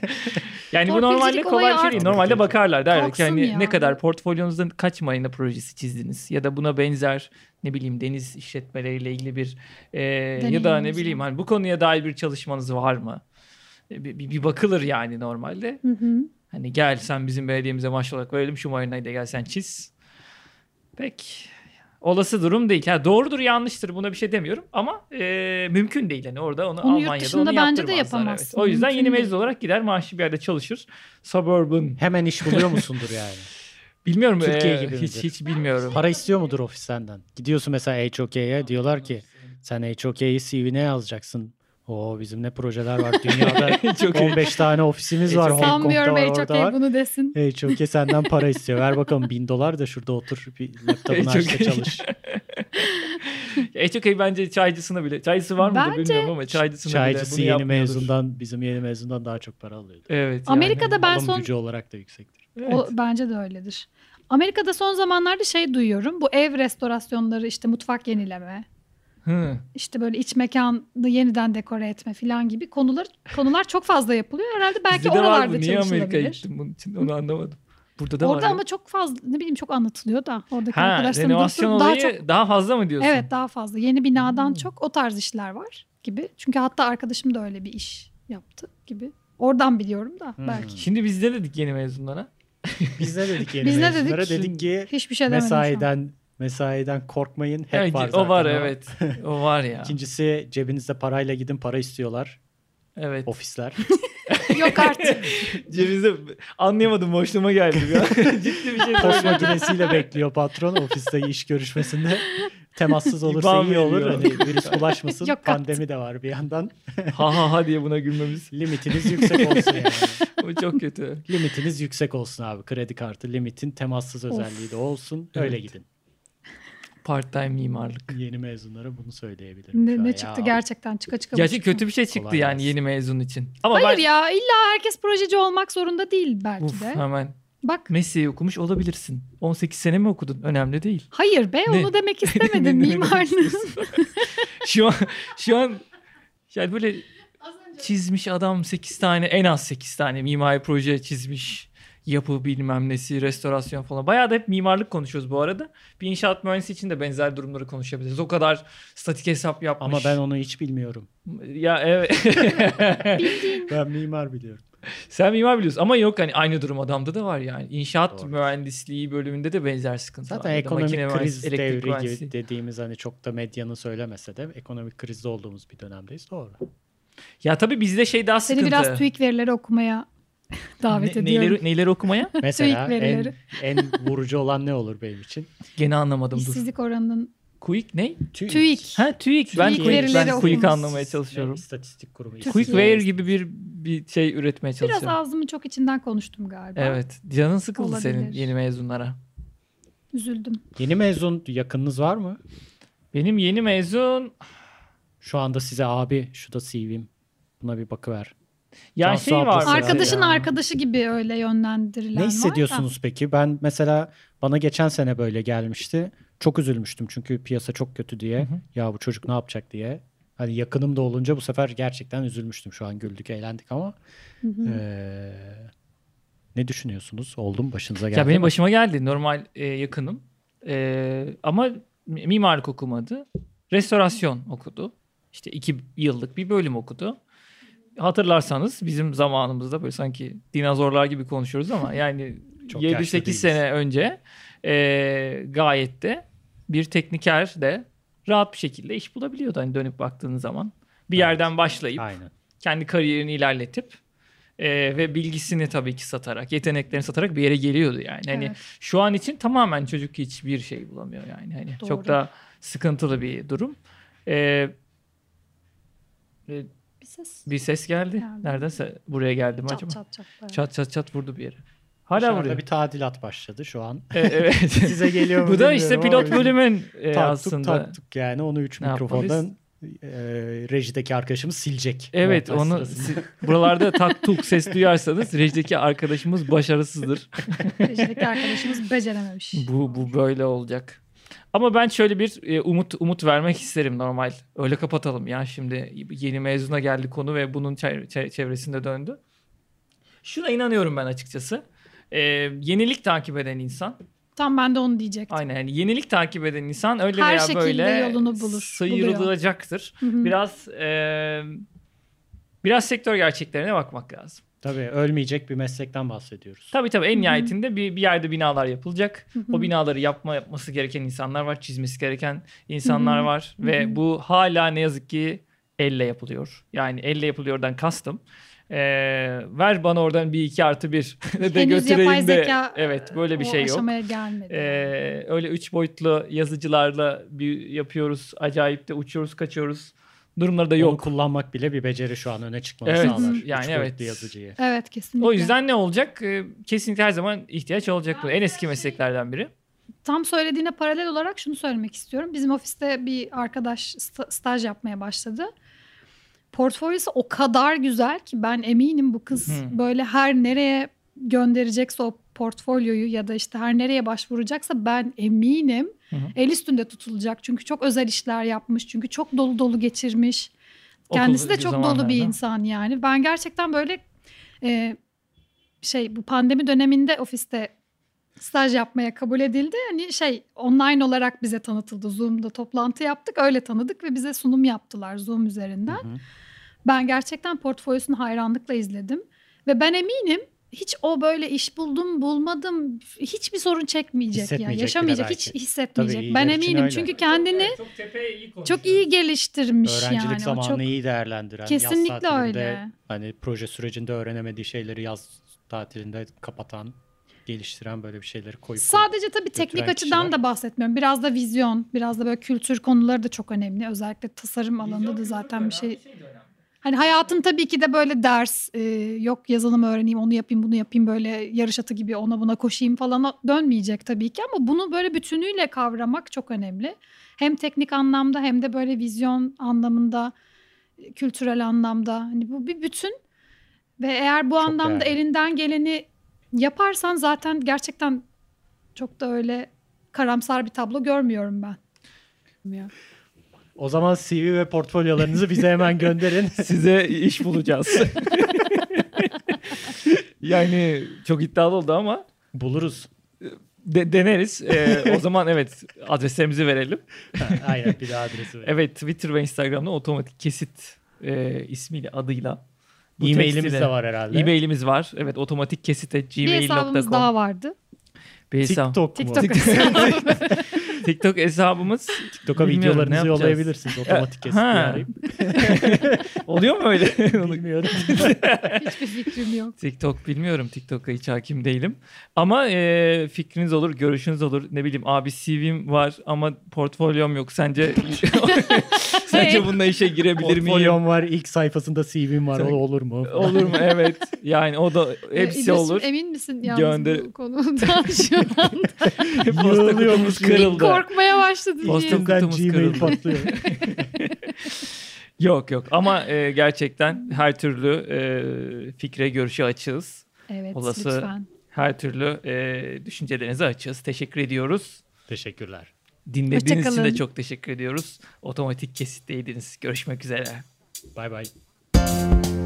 Yani bu normalde kolay şey değil. Normalde bakarlar, derler ki yani ya. Ne kadar portfolyonuzda kaç marina projesi çizdiniz ya da buna benzer ne bileyim deniz işletmeleriyle ilgili bir e, ya da ne bileyim hani bu konuya dair bir çalışmanız var mı? E, bir, bir bakılır yani normalde. Hı-hı. Hani gel sen bizim belediyemize maaş olarak verelim şu marinayı da gel sen çiz. Peki. Olası durum değil. Ha, doğrudur yanlıştır, buna bir şey demiyorum ama e, mümkün değil. Yani orada onu, onu Almanya'da onu bence de yapamazsın. Evet. O yüzden mümkün yeni mezun değil. Olarak gider maaşlı bir yerde çalışır. Suburban. Hemen iş buluyor musundur yani? Bilmiyorum. Türkiye gibi ee, hiç, hiç bilmiyorum. Para istiyor mudur ofis senden? Gidiyorsun mesela H and E'ye diyorlar ki sen H and E'yi C V'ne yazacaksın. Oo bizim ne projeler var dünyada. Çok on beş iyi. Tane ofisimiz var. Hong Kong'da var, orada var. Bunu desin. Hey, çok iyi, senden para istiyor. Ver bakalım bin dolar da şurada otur bir laptopun açta çalış. E çok iyi, bence çaycısına bile. Çaycısı var mıdır bilmiyorum ama çaycısına Çaycısı bile bunu yapmıyordur. Çaycısı yeni mezundan, bizim yeni mezundan daha çok para alıyordu. Evet. Yani Amerika'da ben son... Alım gücü olarak da yüksektir. Evet. O, bence de öyledir. Amerika'da son zamanlarda şey duyuyorum. Bu ev restorasyonları, işte mutfak yenileme. Hı. İşte böyle iç mekanı yeniden dekore etme falan gibi konular konular çok fazla yapılıyor. Herhalde belki oralarda çalışılabilir. Niye Amerika'ya gittim bunun için, onu anlamadım. Burada da orada var. Orada ama ya. Çok fazla ne bileyim çok anlatılıyor da. Oradaki ha, arkadaşlarım renovasyon daha çok, daha fazla mı diyorsun? Evet, daha fazla. Yeni binadan hmm. çok o tarz işler var gibi. Çünkü hatta arkadaşım da öyle bir iş yaptı gibi. Oradan biliyorum da hmm. belki. Şimdi biz ne dedik yeni mezunlara? Biz ne dedik yeni biz mezunlara? Dedik, dedik ki hiçbir şey mesaiden... Mesaiden korkmayın, hep evet, var zaten. O var, evet. O var ya. İkincisi, cebinizde parayla gidin, para istiyorlar. Evet. Ofisler. Yok artık. Cebinizde anlayamadım, boşluğuma geldim ya. Ciddi bir şey. Post makinesiyle bekliyor patron ofiste iş görüşmesinde. Temassız olursa İban iyi olur. Hani virüs ulaşmasın. Yok pandemi artık. De var bir yandan. Ha ha ha diye buna gülmemiz. Limitiniz yüksek olsun yani. O çok kötü. Limitiniz yüksek olsun abi. Kredi kartı limitin temassız of. Özelliği de olsun. Evet. Öyle gidin. Part-time mimarlık. Yeni mezunlara bunu söyleyebilirim. Ne, ne çıktı ya. Gerçekten çıka çıka. Gerçek kötü bir şey çıktı kolay yani olsun. Yeni mezun için. Ama hayır ben... ya illa herkes projeci olmak zorunda değil belki Uf, de. Hemen. Bak. Mesleği okumuş olabilirsin. on sekiz sene mi okudun? Önemli değil. Hayır be, ne? Onu demek istemedim mimarlığın. şu an, şu an yani böyle çizmiş adam sekiz tane, en az sekiz tane mimari proje çizmiş. Yapı bilmem nesi, restorasyon falan. Bayağı da hep mimarlık konuşuyoruz bu arada. Bir inşaat mühendisi için de benzer durumları konuşabiliriz. O kadar statik hesap yapmış. Ama ben onu hiç bilmiyorum. Ya evet. Ben mimar biliyorum. Sen mimar biliyorsun ama yok hani aynı durum adamda da var yani. İnşaat Doğru. mühendisliği bölümünde de benzer sıkıntı Zaten var. Zaten ekonomik kriz devri mühendisi. Gibi dediğimiz hani çok da medyanın söylemese de ekonomik krizde olduğumuz bir dönemdeyiz. Doğru. Ya tabii bizde şey daha sıkıntı. Seni biraz TÜİK verileri okumaya davet ne, ediyorum. Neyleri, neyleri okumaya? Mesela en, en vurucu olan ne olur benim için? Gene anlamadım. İşsizlik dur. oranının... TÜİK ne? TÜİK. TÜİK. Ha TÜİK. TÜİK. Ben TÜİK, ben TÜİK anlamaya çalışıyorum. İstatistik kurumu. QuickWare gibi bir bir şey üretmeye çalışıyorum. Biraz ağzımın çok içinden konuştum galiba. Evet. Canın sıkıldı Olabilir. Senin yeni mezunlara. Üzüldüm. Yeni mezun yakınınız var mı? Benim yeni mezun... Şu anda size abi şu da C V'm. Buna bir bakıver. Yani şey var arkadaşın ya. Arkadaşı gibi öyle yönlendirilen ne hissediyorsunuz peki? Ben mesela bana geçen sene böyle gelmişti. Çok üzülmüştüm çünkü piyasa çok kötü diye. Hı hı. Ya bu çocuk ne yapacak diye. Hani yakınım da olunca bu sefer gerçekten üzülmüştüm. Şu an güldük, eğlendik ama. Hı hı. Ee, ne düşünüyorsunuz? Oldu mu? Başınıza geldi. Ya benim mi? Başıma geldi. Normal e, yakınım. E, ama mimarlık okumadı. Restorasyon okudu. İşte iki yıllık bir bölüm okudu. Hatırlarsanız bizim zamanımızda böyle sanki dinozorlar gibi konuşuyoruz ama yani yedi sekiz sene önce e, gayet de bir tekniker de rahat bir şekilde iş bulabiliyordu. Hani dönüp baktığınız zaman bir evet. yerden başlayıp Aynen. kendi kariyerini ilerletip e, ve bilgisini tabii ki satarak, yeteneklerini satarak bir yere geliyordu yani. Evet. Hani şu an için tamamen çocuk hiçbir şey bulamıyor yani. Hani Doğru. çok da sıkıntılı bir durum. Evet. Ee, bir ses. Bir ses geldi. Yani. Neredense buraya geldi mi çat, acaba? Çat çat, evet. çat çat çat vurdu bir yere. Hala vuruyor. Bir tadilat başladı şu an. E, evet. Size geliyor mu? Bu da işte pilot bölümün e, taktuk, aslında. Taktuk taktuk yani onu üç mikrofondan e, rejideki arkadaşımız silecek. Evet onu si buralarda taktuk ses duyarsanız rejideki arkadaşımız başarısızdır. Rejideki arkadaşımız becerememiş. Bu, bu böyle olacak. Ama ben şöyle bir e, umut umut vermek isterim normal. Öyle kapatalım ya şimdi yeni mezuna geldi konu ve bunun çevresinde döndü. Şuna inanıyorum ben açıkçası. E, yenilik takip eden insan. Tam ben de onu diyecektim. Aynen yani yenilik takip eden insan öyle her veya böyle bulur, sıyrılacaktır. Hı hı. Biraz e, biraz sektör gerçeklerine bakmak lazım. Tabii ölmeyecek bir meslekten bahsediyoruz. Tabii tabii en nihayetinde bir, bir yerde binalar yapılacak. Hı-hı. O binaları yapma yapması gereken insanlar var. Çizmesi gereken insanlar Hı-hı. var. Hı-hı. Ve bu hala ne yazık ki elle yapılıyor. Yani elle yapılıyordan kastım. Ee, ver bana oradan bir iki artı bir de götüreyim de. Zeka, evet böyle bir şey yok. Ee, öyle üç boyutlu yazıcılarla bir yapıyoruz. Acayip de uçuyoruz kaçıyoruz. Durumları da yok. Onu kullanmak bile bir beceri şu an öne çıkmanı evet, sağlar. Yani evet. Yazıcıyı. Evet kesinlikle. O yüzden ne olacak? Kesinlikle her zaman ihtiyaç olacak. En eski mesleklerden biri. Tam söylediğine paralel olarak şunu söylemek istiyorum. Bizim ofiste bir arkadaş staj yapmaya başladı. Portfolyosu o kadar güzel ki ben eminim bu kız hmm. böyle her nereye gönderecekse o portfolyoyu ya da işte her nereye başvuracaksa ben eminim hı hı. el üstünde tutulacak. Çünkü çok özel işler yapmış. Çünkü çok dolu dolu geçirmiş. Okul kendisi de çok dolu bir insan yani. Ben gerçekten böyle e, şey bu pandemi döneminde ofiste staj yapmaya kabul edildi. Hani şey online olarak bize tanıtıldı. Zoom'da toplantı yaptık. Öyle tanıdık ve bize sunum yaptılar Zoom üzerinden. Hı hı. Ben gerçekten portfolyosunu hayranlıkla izledim. Ve ben eminim hiç o böyle iş buldum bulmadım hiçbir sorun çekmeyecek ya yaşamayacak hiç hissetmeyecek. Ben eminim çünkü kendini çok, çok, çok iyi geliştirmiş öğrencilik yani. Öğrencilik zamanını çok... iyi değerlendiren. Kesinlikle öyle. Hani proje sürecinde öğrenemediği şeyleri yaz tatilinde kapatan, geliştiren böyle bir şeyleri koyup. Sadece tabii teknik açıdan kişiler. Da bahsetmiyorum. Biraz da vizyon, biraz da böyle kültür konuları da çok önemli. Özellikle tasarım vizyon alanında da zaten bir şey. Hani hayatın tabii ki de böyle ders, e, yok yazılım öğreneyim, onu yapayım, bunu yapayım, böyle yarış atı gibi ona buna koşayım falan dönmeyecek tabii ki. Ama bunu böyle bütünüyle kavramak çok önemli. Hem teknik anlamda hem de böyle vizyon anlamında, kültürel anlamda. Hani bu bir bütün ve eğer bu çok anlamda değerli. Elinden geleni yaparsan zaten gerçekten çok da öyle karamsar bir tablo görmüyorum ben. Ya. O zaman C V ve portfolyolarınızı bize hemen gönderin. Size iş bulacağız. Yani çok iddialı oldu ama. Buluruz. De- deneriz. Ee, o zaman evet adreslerimizi verelim. Ha, aynen bir daha adresi verelim. Evet Twitter ve Instagram'da otomatik kesit e, ismiyle adıyla. E-mailimiz de var herhalde. E-mailimiz var. Evet otomatik kesit at gmail nokta com. Bir hesabımız daha vardı. TikTok mu? TikTok. TikTok hesabımız. TikTok'a videolarınızı yollayabilirsiniz. Otomatik kesinlikle. Oluyor mu öyle? Bilmiyorum. Hiçbir fikrim yok. TikTok bilmiyorum. TikTok'a hiç hakim değilim. Ama e, fikriniz olur, görüşünüz olur. Ne bileyim abi C V'm var ama portfolyom yok. Sence sence bununla işe girebilir miyim? Portfolyom var. İlk sayfasında C V'm var. O olur mu? Olur mu? Evet. Yani o da hepsi e, olur. Emin misin yalnız Gönder... bu konudan şu anda? Yığılıyormuş kırıldı. Korkmaya başladı. Posta kutumuz kırıldı. Yok yok ama e, gerçekten her türlü e, fikre görüşe açığız. Evet olası lütfen. Her türlü e, düşüncelerinize açığız. Teşekkür ediyoruz. Teşekkürler. Dinlediğiniz için de çok teşekkür ediyoruz. Otomatik kesitteydiniz. Görüşmek üzere. Bay bay.